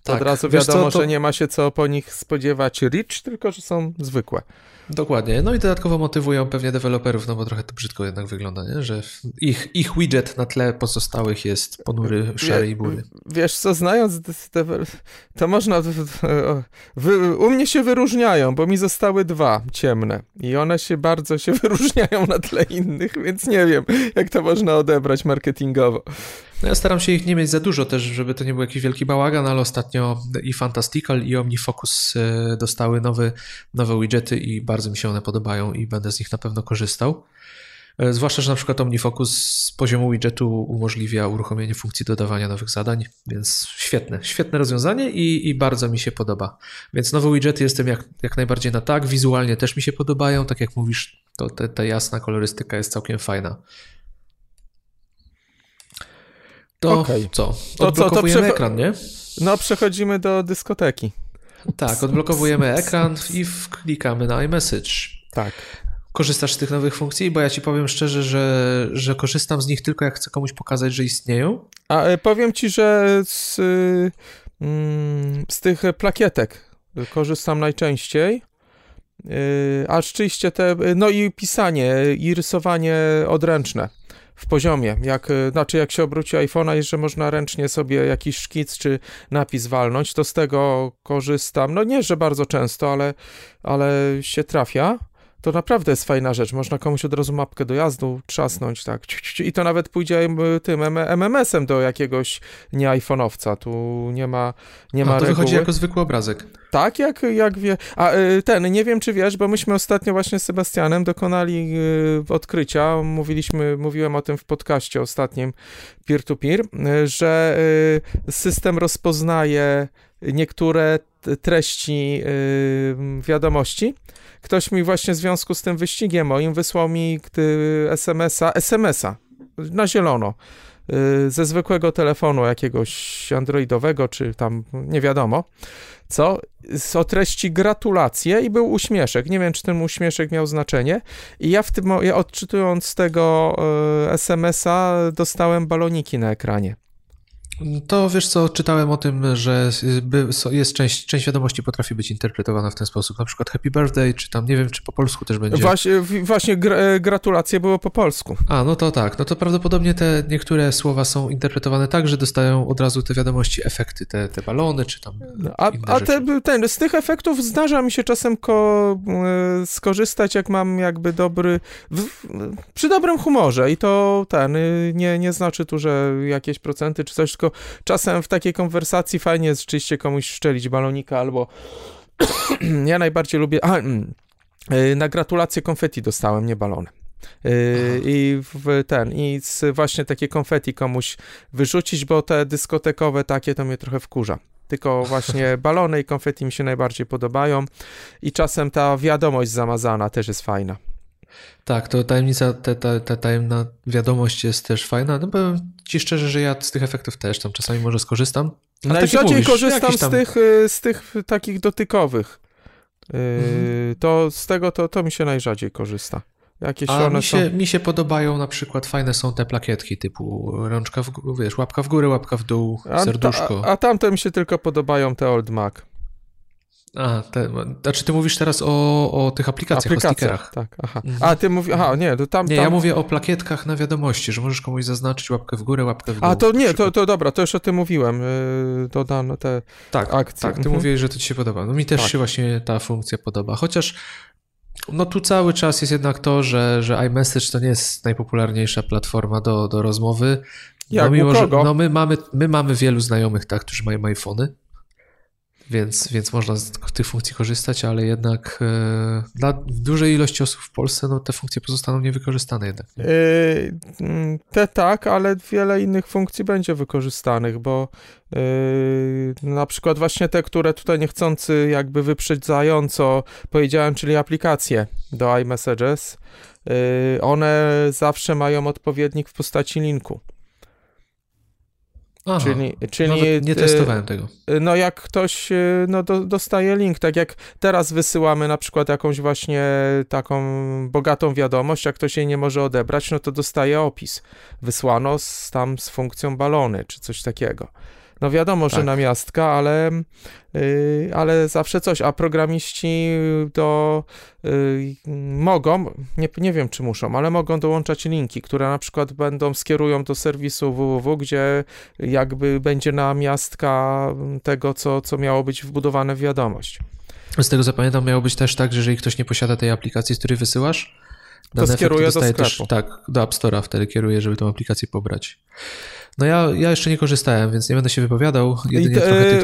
Tak. Od razu wiadomo, że nie ma się co po nich spodziewać rich, tylko że są zwykłe. Dokładnie. No i dodatkowo motywują pewnie deweloperów, no bo trochę to brzydko jednak wygląda, nie? Że ich widget na tle pozostałych jest ponury, szary i bury. Wiesz co, znając to można... u mnie się wyróżniają, bo mi zostały dwa ciemne i one się bardzo się wyróżniają na tle innych, więc nie wiem, jak to można odebrać marketingowo. No ja staram się ich nie mieć za dużo też, żeby to nie był jakiś wielki bałagan, ale ostatnio i Fantastical i OmniFocus dostały nowe widgety i bardzo mi się one podobają i będę z nich na pewno korzystał. Zwłaszcza, że na przykład OmniFocus z poziomu widgetu umożliwia uruchomienie funkcji dodawania nowych zadań, więc świetne rozwiązanie i bardzo mi się podoba. Więc nowe widgety jestem jak najbardziej na tak, wizualnie też mi się podobają, tak jak mówisz, to ta jasna kolorystyka jest całkiem fajna. To okay. Co? Odblokowujemy ekran, nie? No, przechodzimy do dyskoteki. Tak, odblokowujemy ekran i klikamy na iMessage. Tak. Korzystasz z tych nowych funkcji? Bo ja ci powiem szczerze, że korzystam z nich tylko jak chcę komuś pokazać, że istnieją. A powiem ci, że z tych plakietek korzystam najczęściej. A rzeczywiście no i pisanie, i rysowanie odręczne. W poziomie, jak się obróci iPhone'a i że można ręcznie sobie jakiś szkic czy napis walnąć, to z tego korzystam. No nie, że bardzo często, ale się trafia. To naprawdę jest fajna rzecz. Można komuś od razu mapkę dojazdu trzasnąć, tak. I to nawet pójdzie tym MMS-em do jakiegoś nie iPhone'owca. Tu nie ma reguły. To wychodzi jako zwykły obrazek. Tak, jak wie. A nie wiem, czy wiesz, bo myśmy ostatnio właśnie z Sebastianem dokonali odkrycia. Mówiłem o tym w podcaście ostatnim peer-to-peer, że system rozpoznaje niektóre treści wiadomości. Ktoś mi właśnie w związku z tym wyścigiem moim wysłał mi SMS-a na zielono ze zwykłego telefonu jakiegoś androidowego, czy tam nie wiadomo co, o treści gratulacje i był uśmieszek. Nie wiem, czy ten uśmieszek miał znaczenie i ja odczytując tego SMS-a dostałem baloniki na ekranie. To wiesz co, czytałem o tym, że jest część wiadomości potrafi być interpretowana w ten sposób, na przykład happy birthday, czy tam, nie wiem, czy po polsku też będzie. Właśnie gratulacje było po polsku. A, no to tak, no to prawdopodobnie te niektóre słowa są interpretowane tak, że dostają od razu te wiadomości efekty, te balony, czy tam inne rzeczy. Z tych efektów zdarza mi się czasem skorzystać, jak mam jakby przy dobrym humorze i to nie znaczy tu, że jakieś procenty czy coś, tylko czasem w takiej konwersacji fajnie jest rzeczywiście komuś szczelić balonika albo ja najbardziej lubię... na gratulacje konfetti dostałem, nie balony. Właśnie takie konfetti komuś wyrzucić, bo te dyskotekowe takie to mnie trochę wkurza. Tylko właśnie balony i konfetti mi się najbardziej podobają i czasem ta wiadomość zamazana też jest fajna. Tak, to tajemnica, ta tajemna wiadomość jest też fajna. No powiem ci szczerze, że ja z tych efektów też tam czasami może skorzystam. Najrzadziej korzystam z tych takich dotykowych. To z tego to mi się najrzadziej korzysta. Mi się podobają, na przykład fajne są te plakietki typu rączka w górę, wiesz, łapka w górę, łapka w dół, serduszko. A tamte mi się tylko podobają te Old Mac. Znaczy ty mówisz teraz o tych aplikacjach, o stickerach. Tak, aha. A ty mówisz, tam... ja mówię o plakietkach na wiadomości, że możesz komuś zaznaczyć łapkę w górę, łapkę w dół. To dobra, to już o tym mówiłem, dodano te akcje. Tak, ty mówiłeś, że to ci się podoba. No mi też się właśnie ta funkcja podoba, chociaż no tu cały czas jest jednak to, że iMessage to nie jest najpopularniejsza platforma do rozmowy. My mamy wielu znajomych, tak, którzy mają iPhony. Więc można z tych funkcji korzystać, ale jednak dla dużej ilości osób w Polsce te funkcje pozostaną niewykorzystane jednak. Nie? Ale wiele innych funkcji będzie wykorzystanych, bo na przykład właśnie te, które tutaj niechcący jakby wyprzedzająco powiedziałem, czyli aplikacje do iMessages, one zawsze mają odpowiednik w postaci linku. Aha, czyli nie testowałem tego. No jak ktoś dostaje link, tak jak teraz wysyłamy na przykład jakąś właśnie taką bogatą wiadomość, jak ktoś jej nie może odebrać, no to dostaje opis. Wysłano z funkcją balony czy coś takiego. No wiadomo, że namiastka, ale zawsze coś, a programiści mogą, nie wiem czy muszą, ale mogą dołączać linki, które na przykład skierują do serwisu www, gdzie jakby będzie namiastka tego, co miało być wbudowane w wiadomość. Z tego zapamiętam, miało być też tak, że jeżeli ktoś nie posiada tej aplikacji, z której wysyłasz, to skieruje do sklepu. Też, do App Store'a wtedy kieruje, żeby tą aplikację pobrać. No ja jeszcze nie korzystałem, więc nie będę się wypowiadał, jedynie trochę tych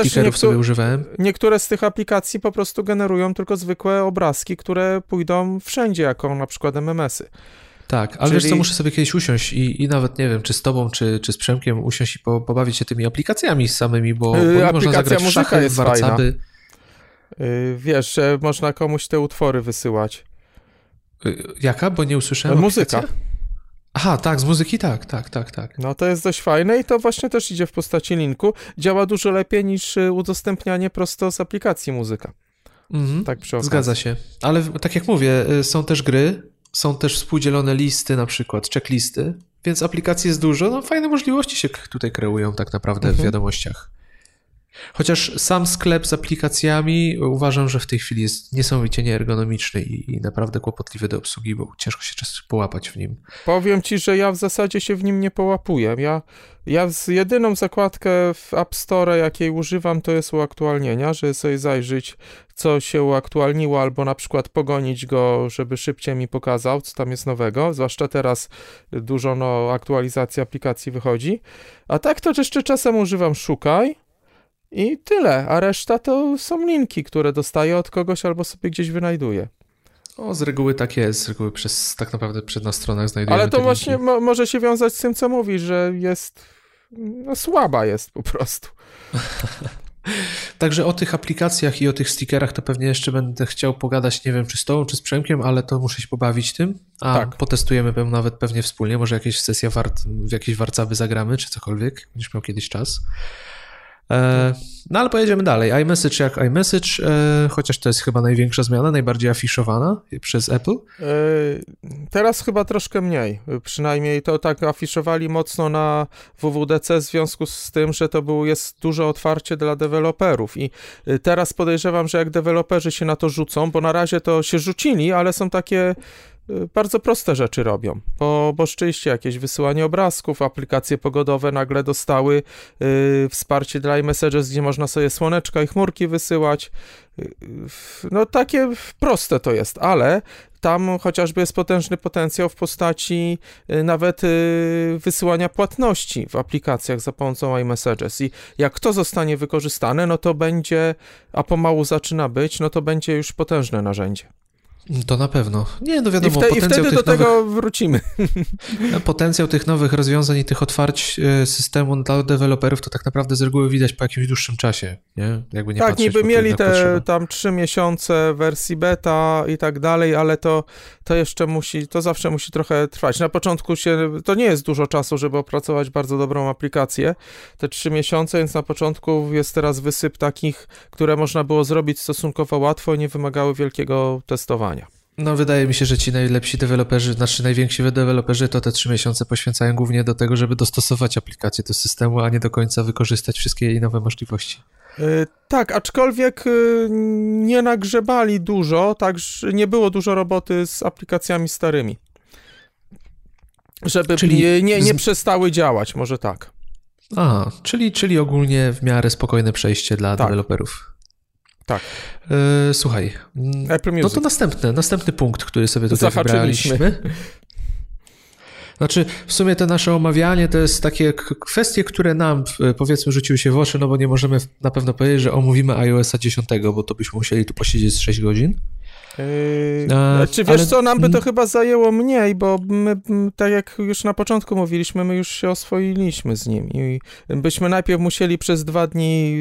stickerów sobie używałem. Niektóre z tych aplikacji po prostu generują tylko zwykłe obrazki, które pójdą wszędzie, jako na przykład MMS-y. Tak, ale wiesz co, muszę sobie kiedyś usiąść i nawet nie wiem, czy z tobą, czy z Przemkiem usiąść i pobawić się tymi aplikacjami samymi, bo można zagrać w szachy, w warcaby. Wiesz, że można komuś te utwory wysyłać. Jaka? Bo nie usłyszałem. Muzyka. Aplikacja? Aha, tak, z muzyki tak. No to jest dość fajne i to właśnie też idzie w postaci linku. Działa dużo lepiej niż udostępnianie prosto z aplikacji muzyka. Tak przy okazji. Zgadza się. Ale tak jak mówię, są też gry, są też współdzielone listy na przykład, checklisty, więc aplikacji jest dużo. No fajne możliwości się tutaj kreują tak naprawdę w wiadomościach. Chociaż sam sklep z aplikacjami uważam, że w tej chwili jest niesamowicie nieergonomiczny i naprawdę kłopotliwy do obsługi, bo ciężko się czasem połapać w nim. Powiem ci, że ja w zasadzie się w nim nie połapuję. Ja jedyną zakładkę w App Store, jakiej używam, to jest uaktualnienia, żeby sobie zajrzeć, co się uaktualniło, albo na przykład pogonić go, żeby szybciej mi pokazał, co tam jest nowego, zwłaszcza teraz dużo aktualizacji aplikacji wychodzi. A tak to jeszcze czasem używam szukaj. I tyle, a reszta to są linki, które dostaję od kogoś albo sobie gdzieś wynajduję. Z reguły tak jest, z reguły tak naprawdę na stronach znajdujemy. Ale to właśnie może się wiązać z tym, co mówisz, że jest, słaba jest po prostu. Także o tych aplikacjach i o tych stickerach to pewnie jeszcze będę chciał pogadać, nie wiem czy z tobą, czy z Przemkiem, ale to muszę się pobawić tym, potestujemy nawet pewnie wspólnie, może jakieś sesja w jakieś warcaby zagramy, czy cokolwiek, będziesz miał kiedyś czas. No ale pojedziemy dalej. iMessage jak iMessage, chociaż to jest chyba największa zmiana, najbardziej afiszowana przez Apple. Teraz chyba troszkę mniej. Przynajmniej to tak afiszowali mocno na WWDC w związku z tym, że to jest duże otwarcie dla deweloperów. I teraz podejrzewam, że jak deweloperzy się na to rzucą, bo na razie to się rzucili, ale są takie... Bardzo proste rzeczy robią, bo rzeczywiście jakieś wysyłanie obrazków, aplikacje pogodowe nagle dostały wsparcie dla iMessages, gdzie można sobie słoneczka i chmurki wysyłać. No takie proste to jest, ale tam chociażby jest potężny potencjał w postaci nawet wysyłania płatności w aplikacjach za pomocą iMessages i jak to zostanie wykorzystane, no to będzie, a pomału zaczyna być, no to będzie już potężne narzędzie. To na pewno. Nie, no wiadomo, potencjał tych nowych... I wtedy do tego wrócimy. Potencjał tych nowych rozwiązań i tych otwarć systemu dla deweloperów to tak naprawdę z reguły widać po jakimś dłuższym czasie, nie? Jakby nie tak, patrzeć, niby mieli te tam 3 miesiące wersji beta i tak dalej, ale to jeszcze musi, to zawsze musi trochę trwać. Na początku to nie jest dużo czasu, żeby opracować bardzo dobrą aplikację, te 3 miesiące, więc na początku jest teraz wysyp takich, które można było zrobić stosunkowo łatwo i nie wymagały wielkiego testowania. No wydaje mi się, że ci najlepsi deweloperzy, znaczy najwięksi deweloperzy to te 3 miesiące poświęcają głównie do tego, żeby dostosować aplikację do systemu, a nie do końca wykorzystać wszystkie jej nowe możliwości. Tak, aczkolwiek nie nagrzebali dużo, tak, nie było dużo roboty z aplikacjami starymi, żeby nie przestały działać, może tak. Aha, czyli ogólnie w miarę spokojne przejście dla deweloperów. Tak. Słuchaj, Apple Music. No to następny punkt, który sobie tutaj wybraliśmy. Znaczy, w sumie to nasze omawianie to jest takie kwestie, które nam, powiedzmy, rzuciły się w oczy, no bo nie możemy na pewno powiedzieć, że omówimy iOS-a 10, bo to byśmy musieli tu posiedzieć 6 godzin. Znaczy, wiesz co, nam by to chyba zajęło mniej, bo my, tak jak już na początku mówiliśmy, my już się oswoiliśmy z nim i byśmy najpierw musieli przez 2 dni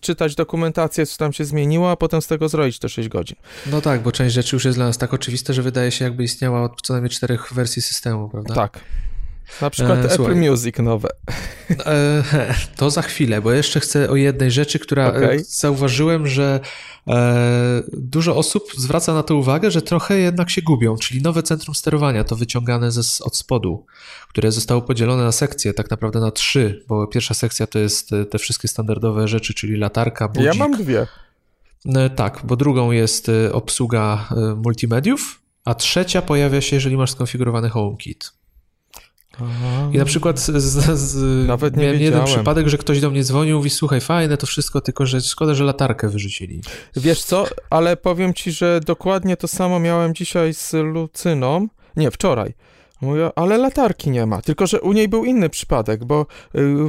czytać dokumentację, co tam się zmieniło, a potem z tego zrobić te 6 godzin. No tak, bo część rzeczy już jest dla nas tak oczywiste, że wydaje się, jakby istniała od co najmniej 4 wersji systemu, prawda? Tak. Na przykład Apple Music nowe. To za chwilę, bo jeszcze chcę o jednej rzeczy, która zauważyłem, że dużo osób zwraca na to uwagę, że trochę jednak się gubią, czyli nowe centrum sterowania to wyciągane od spodu, które zostało podzielone na sekcje, tak naprawdę na 3, bo pierwsza sekcja to jest te wszystkie standardowe rzeczy, czyli latarka, budzik. Ja mam 2. Tak, bo drugą jest obsługa multimediów, a trzecia pojawia się, jeżeli masz skonfigurowany HomeKit. Aha. I na przykład nawet miałem jeden przypadek, że ktoś do mnie dzwonił i mówi, słuchaj, fajne to wszystko, tylko że szkoda, że latarkę wyrzucili. Wiesz co, ale powiem ci, że dokładnie to samo miałem dzisiaj z Lucyną, wczoraj. Mówię, ale latarki nie ma, tylko że u niej był inny przypadek, bo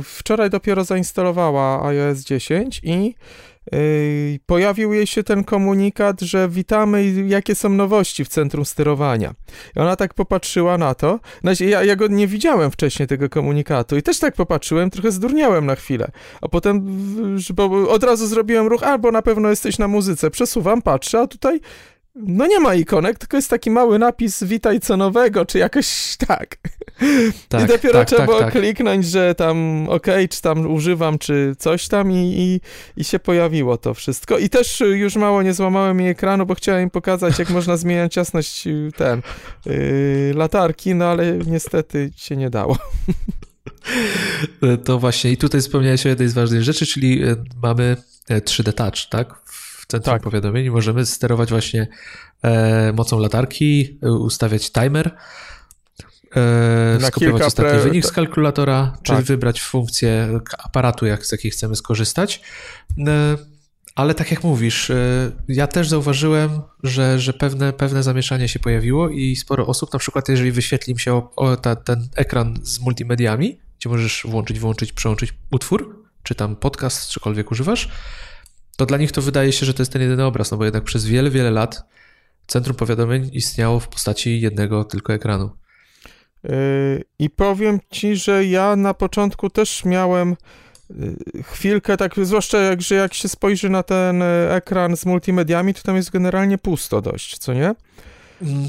wczoraj dopiero zainstalowała iOS 10 i pojawił jej się ten komunikat, że witamy i jakie są nowości w centrum sterowania. I ona tak popatrzyła na to. Ja go nie widziałem wcześniej, tego komunikatu. I też tak popatrzyłem, trochę zdurniałem na chwilę. A potem bo od razu zrobiłem ruch, albo na pewno jesteś na muzyce. Przesuwam, patrzę, a tutaj no nie ma ikonek, tylko jest taki mały napis witaj co nowego, czy jakoś tak. Tak. I dopiero trzeba było kliknąć, że tam czy tam używam, czy coś tam i się pojawiło to wszystko. I też już mało nie złamałem jej ekranu, bo chciałem im pokazać, jak można zmieniać jasność latarki, no ale niestety się nie dało. To właśnie i tutaj wspomniałeś o jednej z ważnych rzeczy, czyli mamy 3D Touch, tak? W centrum powiadomień możemy sterować właśnie mocą latarki, ustawiać timer, skopiować ostatni wynik z kalkulatora, czy wybrać funkcję aparatu, z jakiej chcemy skorzystać. Ale tak jak mówisz, ja też zauważyłem, że pewne zamieszanie się pojawiło i sporo osób, na przykład jeżeli wyświetli mi się ten ekran z multimediami, gdzie możesz włączyć, wyłączyć, przełączyć utwór, czy tam podcast, cokolwiek używasz, to dla nich to wydaje się, że to jest ten jedyny obraz, no bo jednak przez wiele, wiele lat centrum powiadomień istniało w postaci jednego tylko ekranu. I powiem ci, że ja na początku też miałem chwilkę, tak zwłaszcza jak się spojrzy na ten ekran z multimediami, to tam jest generalnie pusto dość, co nie?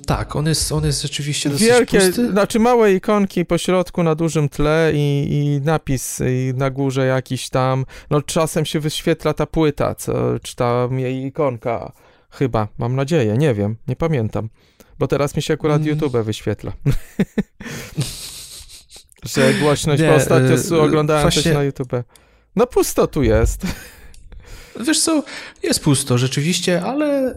Tak, on jest rzeczywiście dosyć wielkie, pusty. Znaczy małe ikonki po środku na dużym tle i napis i na górze jakiś tam. No czasem się wyświetla ta płyta, czy ta jej ikonka. Chyba, mam nadzieję, nie wiem, nie pamiętam. Bo teraz mi się akurat YouTube wyświetla. Że głośność, bo ostatnio oglądałem właśnie... coś na YouTube. No pusto tu jest. Wiesz co, jest pusto rzeczywiście, ale...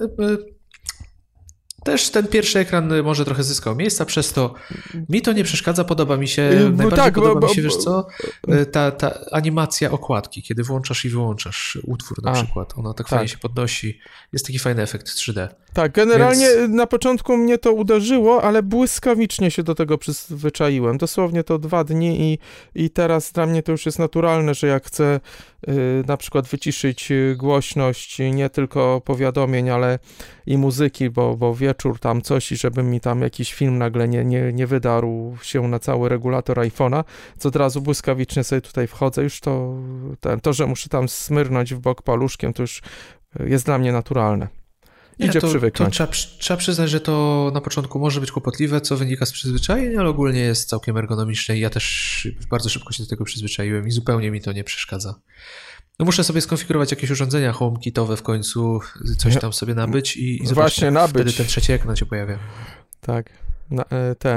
Też ten pierwszy ekran może trochę zyskał miejsca, przez to mi to nie przeszkadza, podoba mi się, najbardziej tak, podoba mi się, wiesz co, ta animacja okładki, kiedy włączasz i wyłączasz utwór na przykład, ona tak fajnie się podnosi, jest taki fajny efekt 3D. Tak, generalnie więc... na początku mnie to uderzyło, ale błyskawicznie się do tego przyzwyczaiłem, dosłownie to 2 dni i teraz dla mnie to już jest naturalne, że jak chcę na przykład wyciszyć głośność nie tylko powiadomień, ale i muzyki, bo wieczór tam coś i żeby mi tam jakiś film nagle nie wydarł się na cały regulator iPhone'a, co od razu błyskawicznie sobie tutaj wchodzę, już to, że muszę tam smyrnąć w bok paluszkiem, to już jest dla mnie naturalne. Idzie przywyknąć. To trzeba przyznać, że to na początku może być kłopotliwe, co wynika z przyzwyczajenia, ale ogólnie jest całkiem ergonomiczne i ja też bardzo szybko się do tego przyzwyczaiłem i zupełnie mi to nie przeszkadza. No muszę sobie skonfigurować jakieś urządzenia HomeKitowe w końcu, coś tam sobie nabyć i zobaczyć, właśnie nabyć. Wtedy ten trzeci ekran się pojawia. Tak.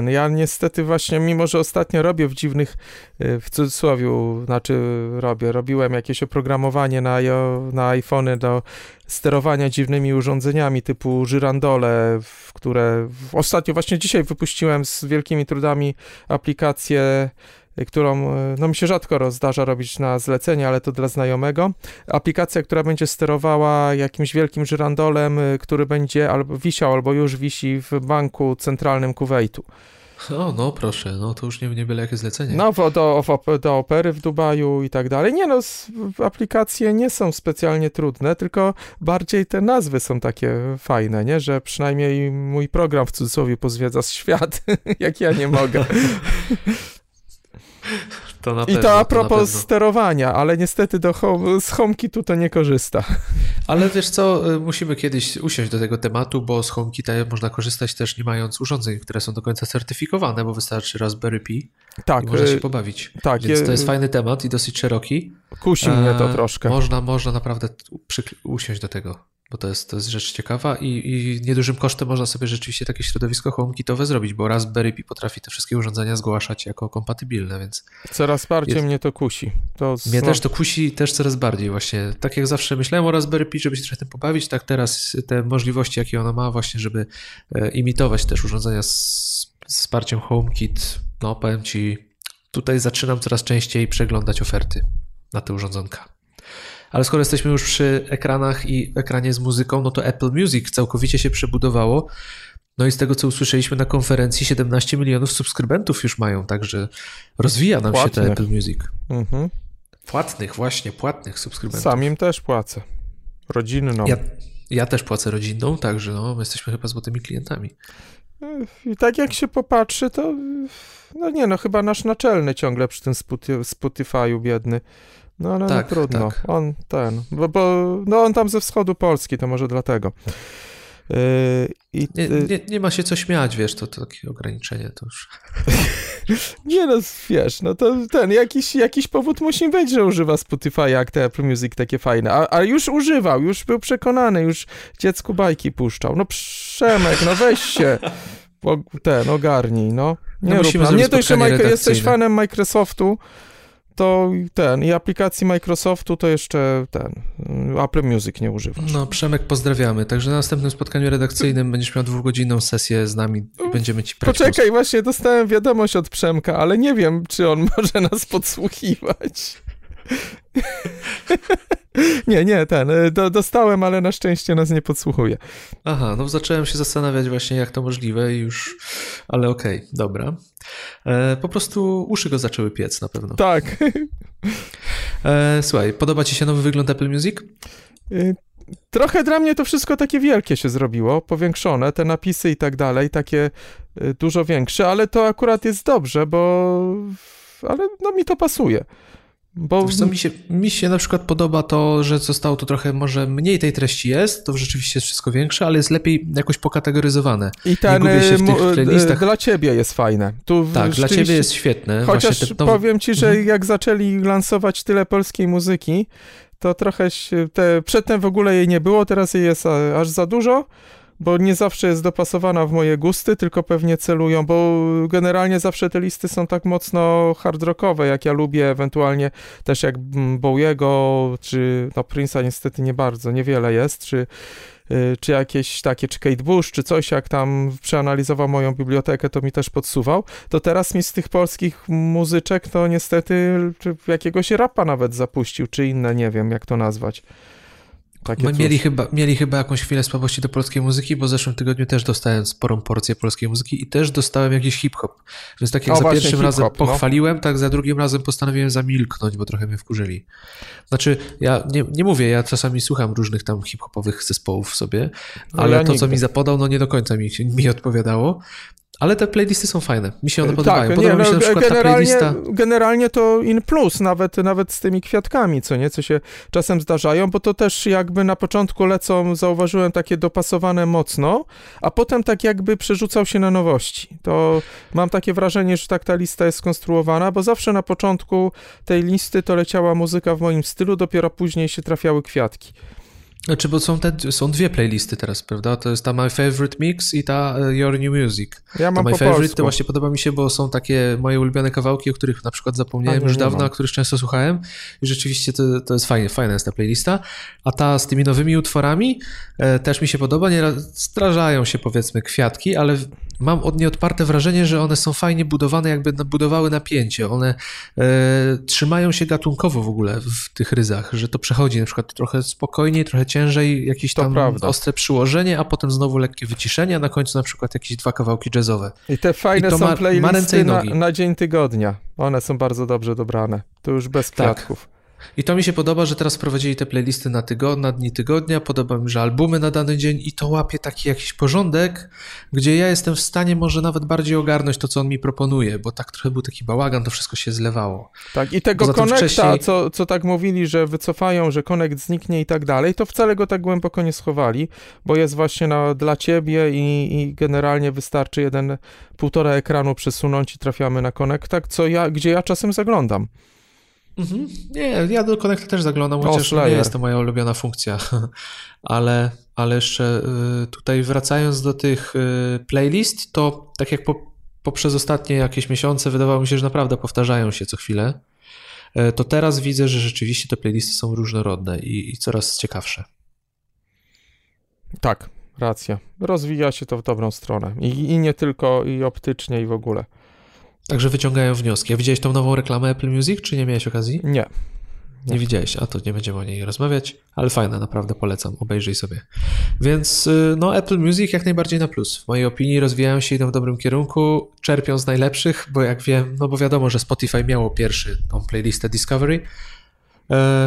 Ja niestety właśnie, mimo że ostatnio robię w dziwnych, w cudzysłowie, znaczy robiłem jakieś oprogramowanie na iPhone'y do sterowania dziwnymi urządzeniami typu żyrandole, które ostatnio właśnie dzisiaj wypuściłem z wielkimi trudami aplikację, którą, no mi się rzadko zdarza robić na zlecenie, ale to dla znajomego. Aplikacja, która będzie sterowała jakimś wielkim żyrandolem, który będzie albo wisiał, albo już wisi w banku centralnym Kuwejtu. O, no proszę, no to już nie byle jakie zlecenie. No, do opery w Dubaju i tak dalej. Nie no, aplikacje nie są specjalnie trudne, tylko bardziej te nazwy są takie fajne, nie? Że przynajmniej mój program w cudzysłowie pozwiedza świat, jak ja nie mogę. To na pewno, I to a propos sterowania, ale niestety z HomeKitu to nie korzysta. Ale wiesz co, musimy kiedyś usiąść do tego tematu, bo z HomeKita można korzystać też nie mając urządzeń, które są do końca certyfikowane, bo wystarczy Raspberry Pi i można się pobawić. Tak, więc to jest fajny temat i dosyć szeroki. Kusi mnie to troszkę. Można naprawdę usiąść do tego, bo to jest rzecz ciekawa i niedużym kosztem można sobie rzeczywiście takie środowisko HomeKitowe zrobić, bo Raspberry Pi potrafi te wszystkie urządzenia zgłaszać jako kompatybilne, więc... Coraz bardziej mnie to kusi. Mnie też to kusi, też coraz bardziej właśnie. Tak jak zawsze myślałem o Raspberry Pi, żeby się trochę tym pobawić, tak teraz te możliwości, jakie ona ma właśnie, żeby imitować też urządzenia z wsparciem HomeKit, no powiem Ci, tutaj zaczynam coraz częściej przeglądać oferty na te urządzonka. Ale skoro jesteśmy już przy ekranach i ekranie z muzyką, no to Apple Music całkowicie się przebudowało. No i z tego, co usłyszeliśmy na konferencji, 17 milionów subskrybentów już mają, także rozwija nam się to Apple Music. Mhm. Płatnych subskrybentów. Samim też płacę. Rodzinną. Ja też płacę rodzinną, także no, my jesteśmy chyba złotymi klientami. I tak jak się popatrzy, to chyba nasz naczelny ciągle przy tym Spotify'u biedny. No ale tak, trudno, tak. On on tam ze wschodu Polski, to może dlatego. Nie ma się co śmiać, wiesz, to takie ograniczenie to już. Jakiś powód musi być, że używa Spotify, jak te Apple Music takie fajne, a już używał, już był przekonany, już dziecku bajki puszczał. No Przemek, no weź się, ogarnij, no. Nie dość, że jesteś fanem Microsoftu, to i aplikacji Microsoftu, to jeszcze Apple Music nie używasz. No Przemek, pozdrawiamy. Także na następnym spotkaniu redakcyjnym będziesz miał 2-godzinną sesję z nami i będziemy ci prać. Poczekaj, właśnie dostałem wiadomość od Przemka, ale nie wiem, czy on może nas podsłuchiwać. Dostałem, ale na szczęście nas nie podsłuchuje. Aha, no zacząłem się zastanawiać właśnie, jak to możliwe i już, ale okej, dobra. Po prostu uszy go zaczęły piec na pewno. Tak. Słuchaj, podoba Ci się nowy wygląd Apple Music? Trochę dla mnie to wszystko takie wielkie się zrobiło, powiększone, te napisy i tak dalej, takie dużo większe, ale to akurat jest dobrze, bo mi to pasuje. Bo wiesz co, mi się na przykład podoba to, że zostało to trochę, może mniej tej treści jest, to rzeczywiście jest wszystko większe, ale jest lepiej jakoś pokategoryzowane. I ten dla ciebie jest fajne. Tu tak, dla ciebie jest świetne. Chociaż powiem ci, że jak zaczęli lansować tyle polskiej muzyki, to trochę przedtem w ogóle jej nie było, teraz jej jest aż za dużo, bo nie zawsze jest dopasowana w moje gusty, tylko pewnie celują, bo generalnie zawsze te listy są tak mocno hard rockowe, jak ja lubię, ewentualnie też jak Bowiego, czy no Prince'a niestety nie bardzo, niewiele jest, czy jakieś takie, czy Kate Bush, czy coś, jak tam przeanalizował moją bibliotekę, to mi też podsuwał, to teraz mi z tych polskich muzyczek to niestety jakiegoś rapa nawet zapuścił, czy inne, nie wiem jak to nazwać. My mieli chyba jakąś chwilę słabości do polskiej muzyki, bo w zeszłym tygodniu też dostałem sporą porcję polskiej muzyki i też dostałem jakiś hip-hop. Więc tak jak za pierwszym razem pochwaliłem, tak za drugim razem postanowiłem zamilknąć, bo trochę mnie wkurzyli. Znaczy, ja nie mówię, ja czasami słucham różnych tam hip-hopowych zespołów sobie, ale ja to, co mi zapodał, no nie do końca mi odpowiadało. Ale te playlisty są fajne. Mi się one podobają. Tak, podoba mi się na przykład generalnie, ta playlista. Generalnie to in plus, nawet z tymi kwiatkami, co nie, co się czasem zdarzają, bo to też jakby na początku lecą, zauważyłem, takie dopasowane mocno, a potem tak jakby przerzucał się na nowości. To mam takie wrażenie, że tak ta lista jest skonstruowana, bo zawsze na początku tej listy to leciała muzyka w moim stylu, dopiero później się trafiały kwiatki. Znaczy, bo są dwie playlisty teraz, prawda? To jest ta My Favorite Mix i ta Your New Music. Ja mam ta My Favorite polsku. To właśnie podoba mi się, bo są takie moje ulubione kawałki, o których na przykład zapomniałem już dawno, a których często słuchałem i rzeczywiście to jest fajne, fajna jest ta playlista. A ta z tymi nowymi utworami też mi się podoba. Nieraz zdarzają się, powiedzmy, kwiatki, ale mam od niej odparte wrażenie, że one są fajnie budowane, jakby budowały napięcie. One trzymają się gatunkowo w ogóle w tych ryzach, że to przechodzi na przykład trochę spokojniej, trochę ciężej, jakieś tam ostre przyłożenie, a potem znowu lekkie wyciszenie, a na końcu na przykład jakieś dwa kawałki jazzowe. I te fajne są playlisty na dzień tygodnia. One są bardzo dobrze dobrane. To już bez kwiatków. Tak. I to mi się podoba, że teraz prowadzili te playlisty na dni tygodnia, podoba mi się, że albumy na dany dzień i to łapie taki jakiś porządek, gdzie ja jestem w stanie może nawet bardziej ogarnąć to, co on mi proponuje, bo tak trochę był taki bałagan, to wszystko się zlewało. Tak, i tego connecta, wcześniej... co tak mówili, że wycofają, że connect zniknie i tak dalej, to wcale go tak głęboko nie schowali, bo jest właśnie dla ciebie i generalnie wystarczy półtora ekranu przesunąć i trafiamy na connecta, gdzie ja czasem zaglądam. Mm-hmm. Nie, ja do Connecta też zaglądam, chociaż nie jest to moja ulubiona funkcja, ale jeszcze tutaj wracając do tych playlist, to tak jak poprzez ostatnie jakieś miesiące wydawało mi się, że naprawdę powtarzają się co chwilę, to teraz widzę, że rzeczywiście te playlisty są różnorodne i coraz ciekawsze. Tak, racja. Rozwija się to w dobrą stronę i nie tylko, i optycznie, i w ogóle. Także wyciągają wnioski. A widziałeś tą nową reklamę Apple Music, czy nie miałeś okazji? Nie. Nie widziałeś, a to nie będziemy o niej rozmawiać, ale fajna, naprawdę polecam, obejrzyj sobie. Więc no Apple Music jak najbardziej na plus. W mojej opinii rozwijają się, idą w dobrym kierunku, czerpią z najlepszych, bo jak wiem, no bo wiadomo, że Spotify miało pierwszy tą playlistę Discovery.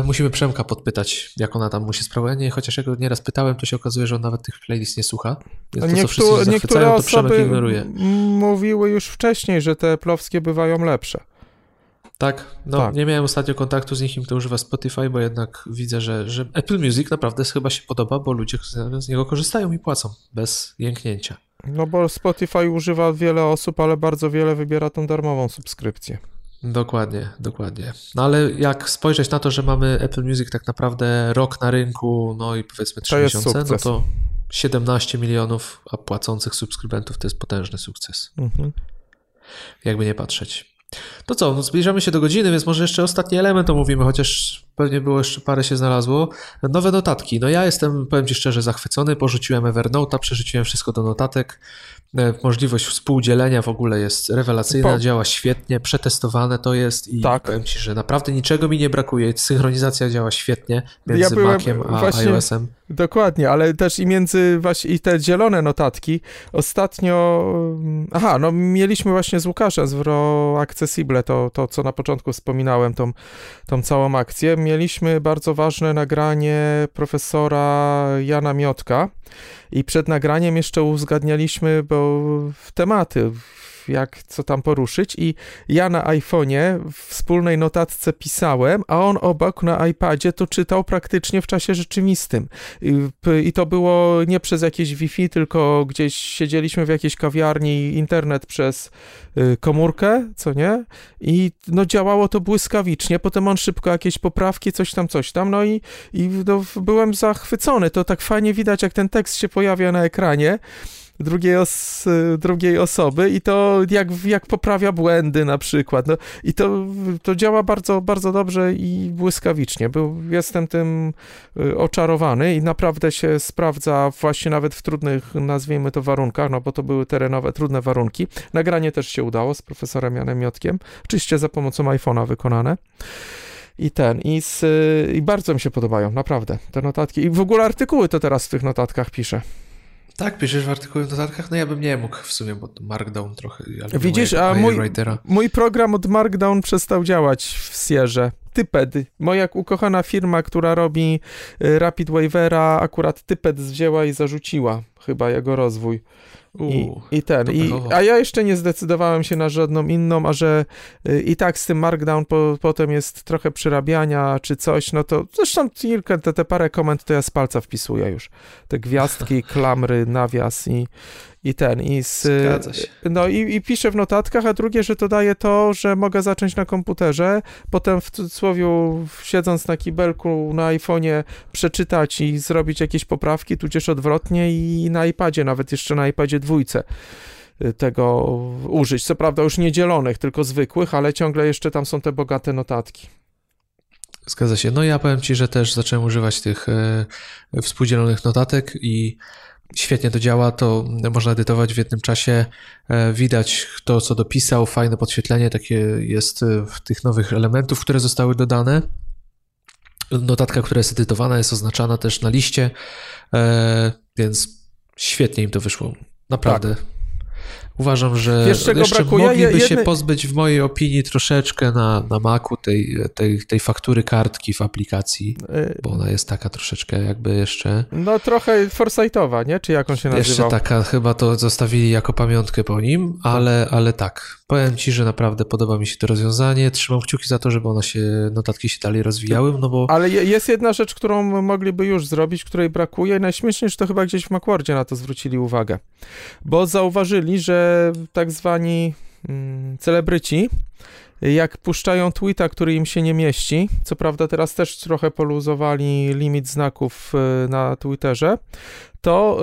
Musimy Przemka podpytać, jak ona tam mu się sprawuje. Nie, chociaż ja go nieraz pytałem, to się okazuje, że on nawet tych playlist nie słucha. Więc to, co wszyscy zachwycają, to Przemek ignoruje. Mówiły już wcześniej, że te eplowskie bywają lepsze. Tak? No tak. Nie miałem ostatnio kontaktu z nikim, kto używa Spotify, bo jednak widzę, że Apple Music naprawdę chyba się podoba, bo ludzie z niego korzystają i płacą bez jęknięcia. No bo Spotify używa wiele osób, ale bardzo wiele wybiera tą darmową subskrypcję. Dokładnie. No ale jak spojrzeć na to, że mamy Apple Music tak naprawdę rok na rynku, no i powiedzmy 3 miesiące, no to 17 milionów płacących subskrybentów to jest potężny sukces. Mhm. Jakby nie patrzeć. To co, no zbliżamy się do godziny, więc może jeszcze ostatni element omówimy, chociaż pewnie było jeszcze parę się znalazło. Nowe notatki. No ja jestem, powiem ci szczerze, zachwycony. Porzuciłem Evernote'a, przerzuciłem wszystko do notatek. Możliwość współdzielenia w ogóle jest rewelacyjna, działa świetnie, przetestowane to jest i powiem ci, że naprawdę niczego mi nie brakuje. Synchronizacja działa świetnie między Maciem a iOS-em. Dokładnie, ale też i między właśnie i te zielone notatki. Ostatnio, no mieliśmy właśnie z Łukasza z Roaccessible, to co na początku wspominałem, tą całą akcję. Mieliśmy bardzo ważne nagranie profesora Jana Miodka i przed nagraniem jeszcze uzgadnialiśmy, bo tematy jak co tam poruszyć i ja na iPhonie w wspólnej notatce pisałem, a on obok na iPadzie to czytał praktycznie w czasie rzeczywistym. I to było nie przez jakieś Wi-Fi, tylko gdzieś siedzieliśmy w jakiejś kawiarni i internet przez komórkę, co nie? I no działało to błyskawicznie, potem on szybko jakieś poprawki, coś tam, no i no, byłem zachwycony. To tak fajnie widać, jak ten tekst się pojawia na ekranie drugiej osoby i to jak poprawia błędy na przykład. No, i to działa bardzo, bardzo dobrze i błyskawicznie. Jestem tym oczarowany i naprawdę się sprawdza właśnie nawet w trudnych, nazwijmy to, warunkach, no bo to były terenowe, trudne warunki. Nagranie też się udało z profesorem Janem Miodkiem, oczywiście za pomocą iPhone'a wykonane. I bardzo mi się podobają, naprawdę, te notatki. I w ogóle artykuły to teraz w tych notatkach piszę. Tak, piszesz w artykułach, w notatkach? No ja bym nie mógł w sumie, bo Markdown trochę... Ale widzisz, a mój program od Markdown przestał działać w Sierze. Typed. Moja ukochana firma, która robi Rapid Wavera, akurat Typed wzięła i zarzuciła chyba jego rozwój. A ja jeszcze nie zdecydowałem się na żadną inną, a że i tak z tym Markdown potem jest trochę przyrabiania czy coś, no to zresztą kilka, te parę komend to ja z palca wpisuję już. Te gwiazdki, klamry, nawias i piszę w notatkach, a drugie, że to daje to, że mogę zacząć na komputerze, potem w cudzysłowie siedząc na kibelku na iPhone'ie przeczytać i zrobić jakieś poprawki, tudzież odwrotnie i na iPadzie, nawet jeszcze na iPadzie dwójce tego użyć. Co prawda już nie dzielonych, tylko zwykłych, ale ciągle jeszcze tam są te bogate notatki. Zgadza się. No ja powiem Ci, że też zacząłem używać tych współdzielonych notatek i świetnie to działa, to można edytować w jednym czasie, widać kto co dopisał, fajne podświetlenie takie jest w tych nowych elementów, które zostały dodane. Notatka, która jest edytowana, jest oznaczana też na liście, więc świetnie im to wyszło, naprawdę. Tak. Uważam, że jeszcze mogliby się pozbyć w mojej opinii troszeczkę na Macu tej faktury kartki w aplikacji, bo ona jest taka troszeczkę jakby jeszcze... No trochę foresightowa, nie? Czy jak on się nazywał? Jeszcze taka, chyba to zostawili jako pamiątkę po nim, ale tak. Powiem Ci, że naprawdę podoba mi się to rozwiązanie. Trzymam kciuki za to, żeby notatki się dalej rozwijały, no bo... Ale jest jedna rzecz, którą mogliby już zrobić, której brakuje. Najśmieszniej, że to chyba gdzieś w Macwordzie na to zwrócili uwagę, bo zauważyli, że tak zwani celebryci, jak puszczają tweeta, który im się nie mieści, co prawda teraz też trochę poluzowali limit znaków na Twitterze, to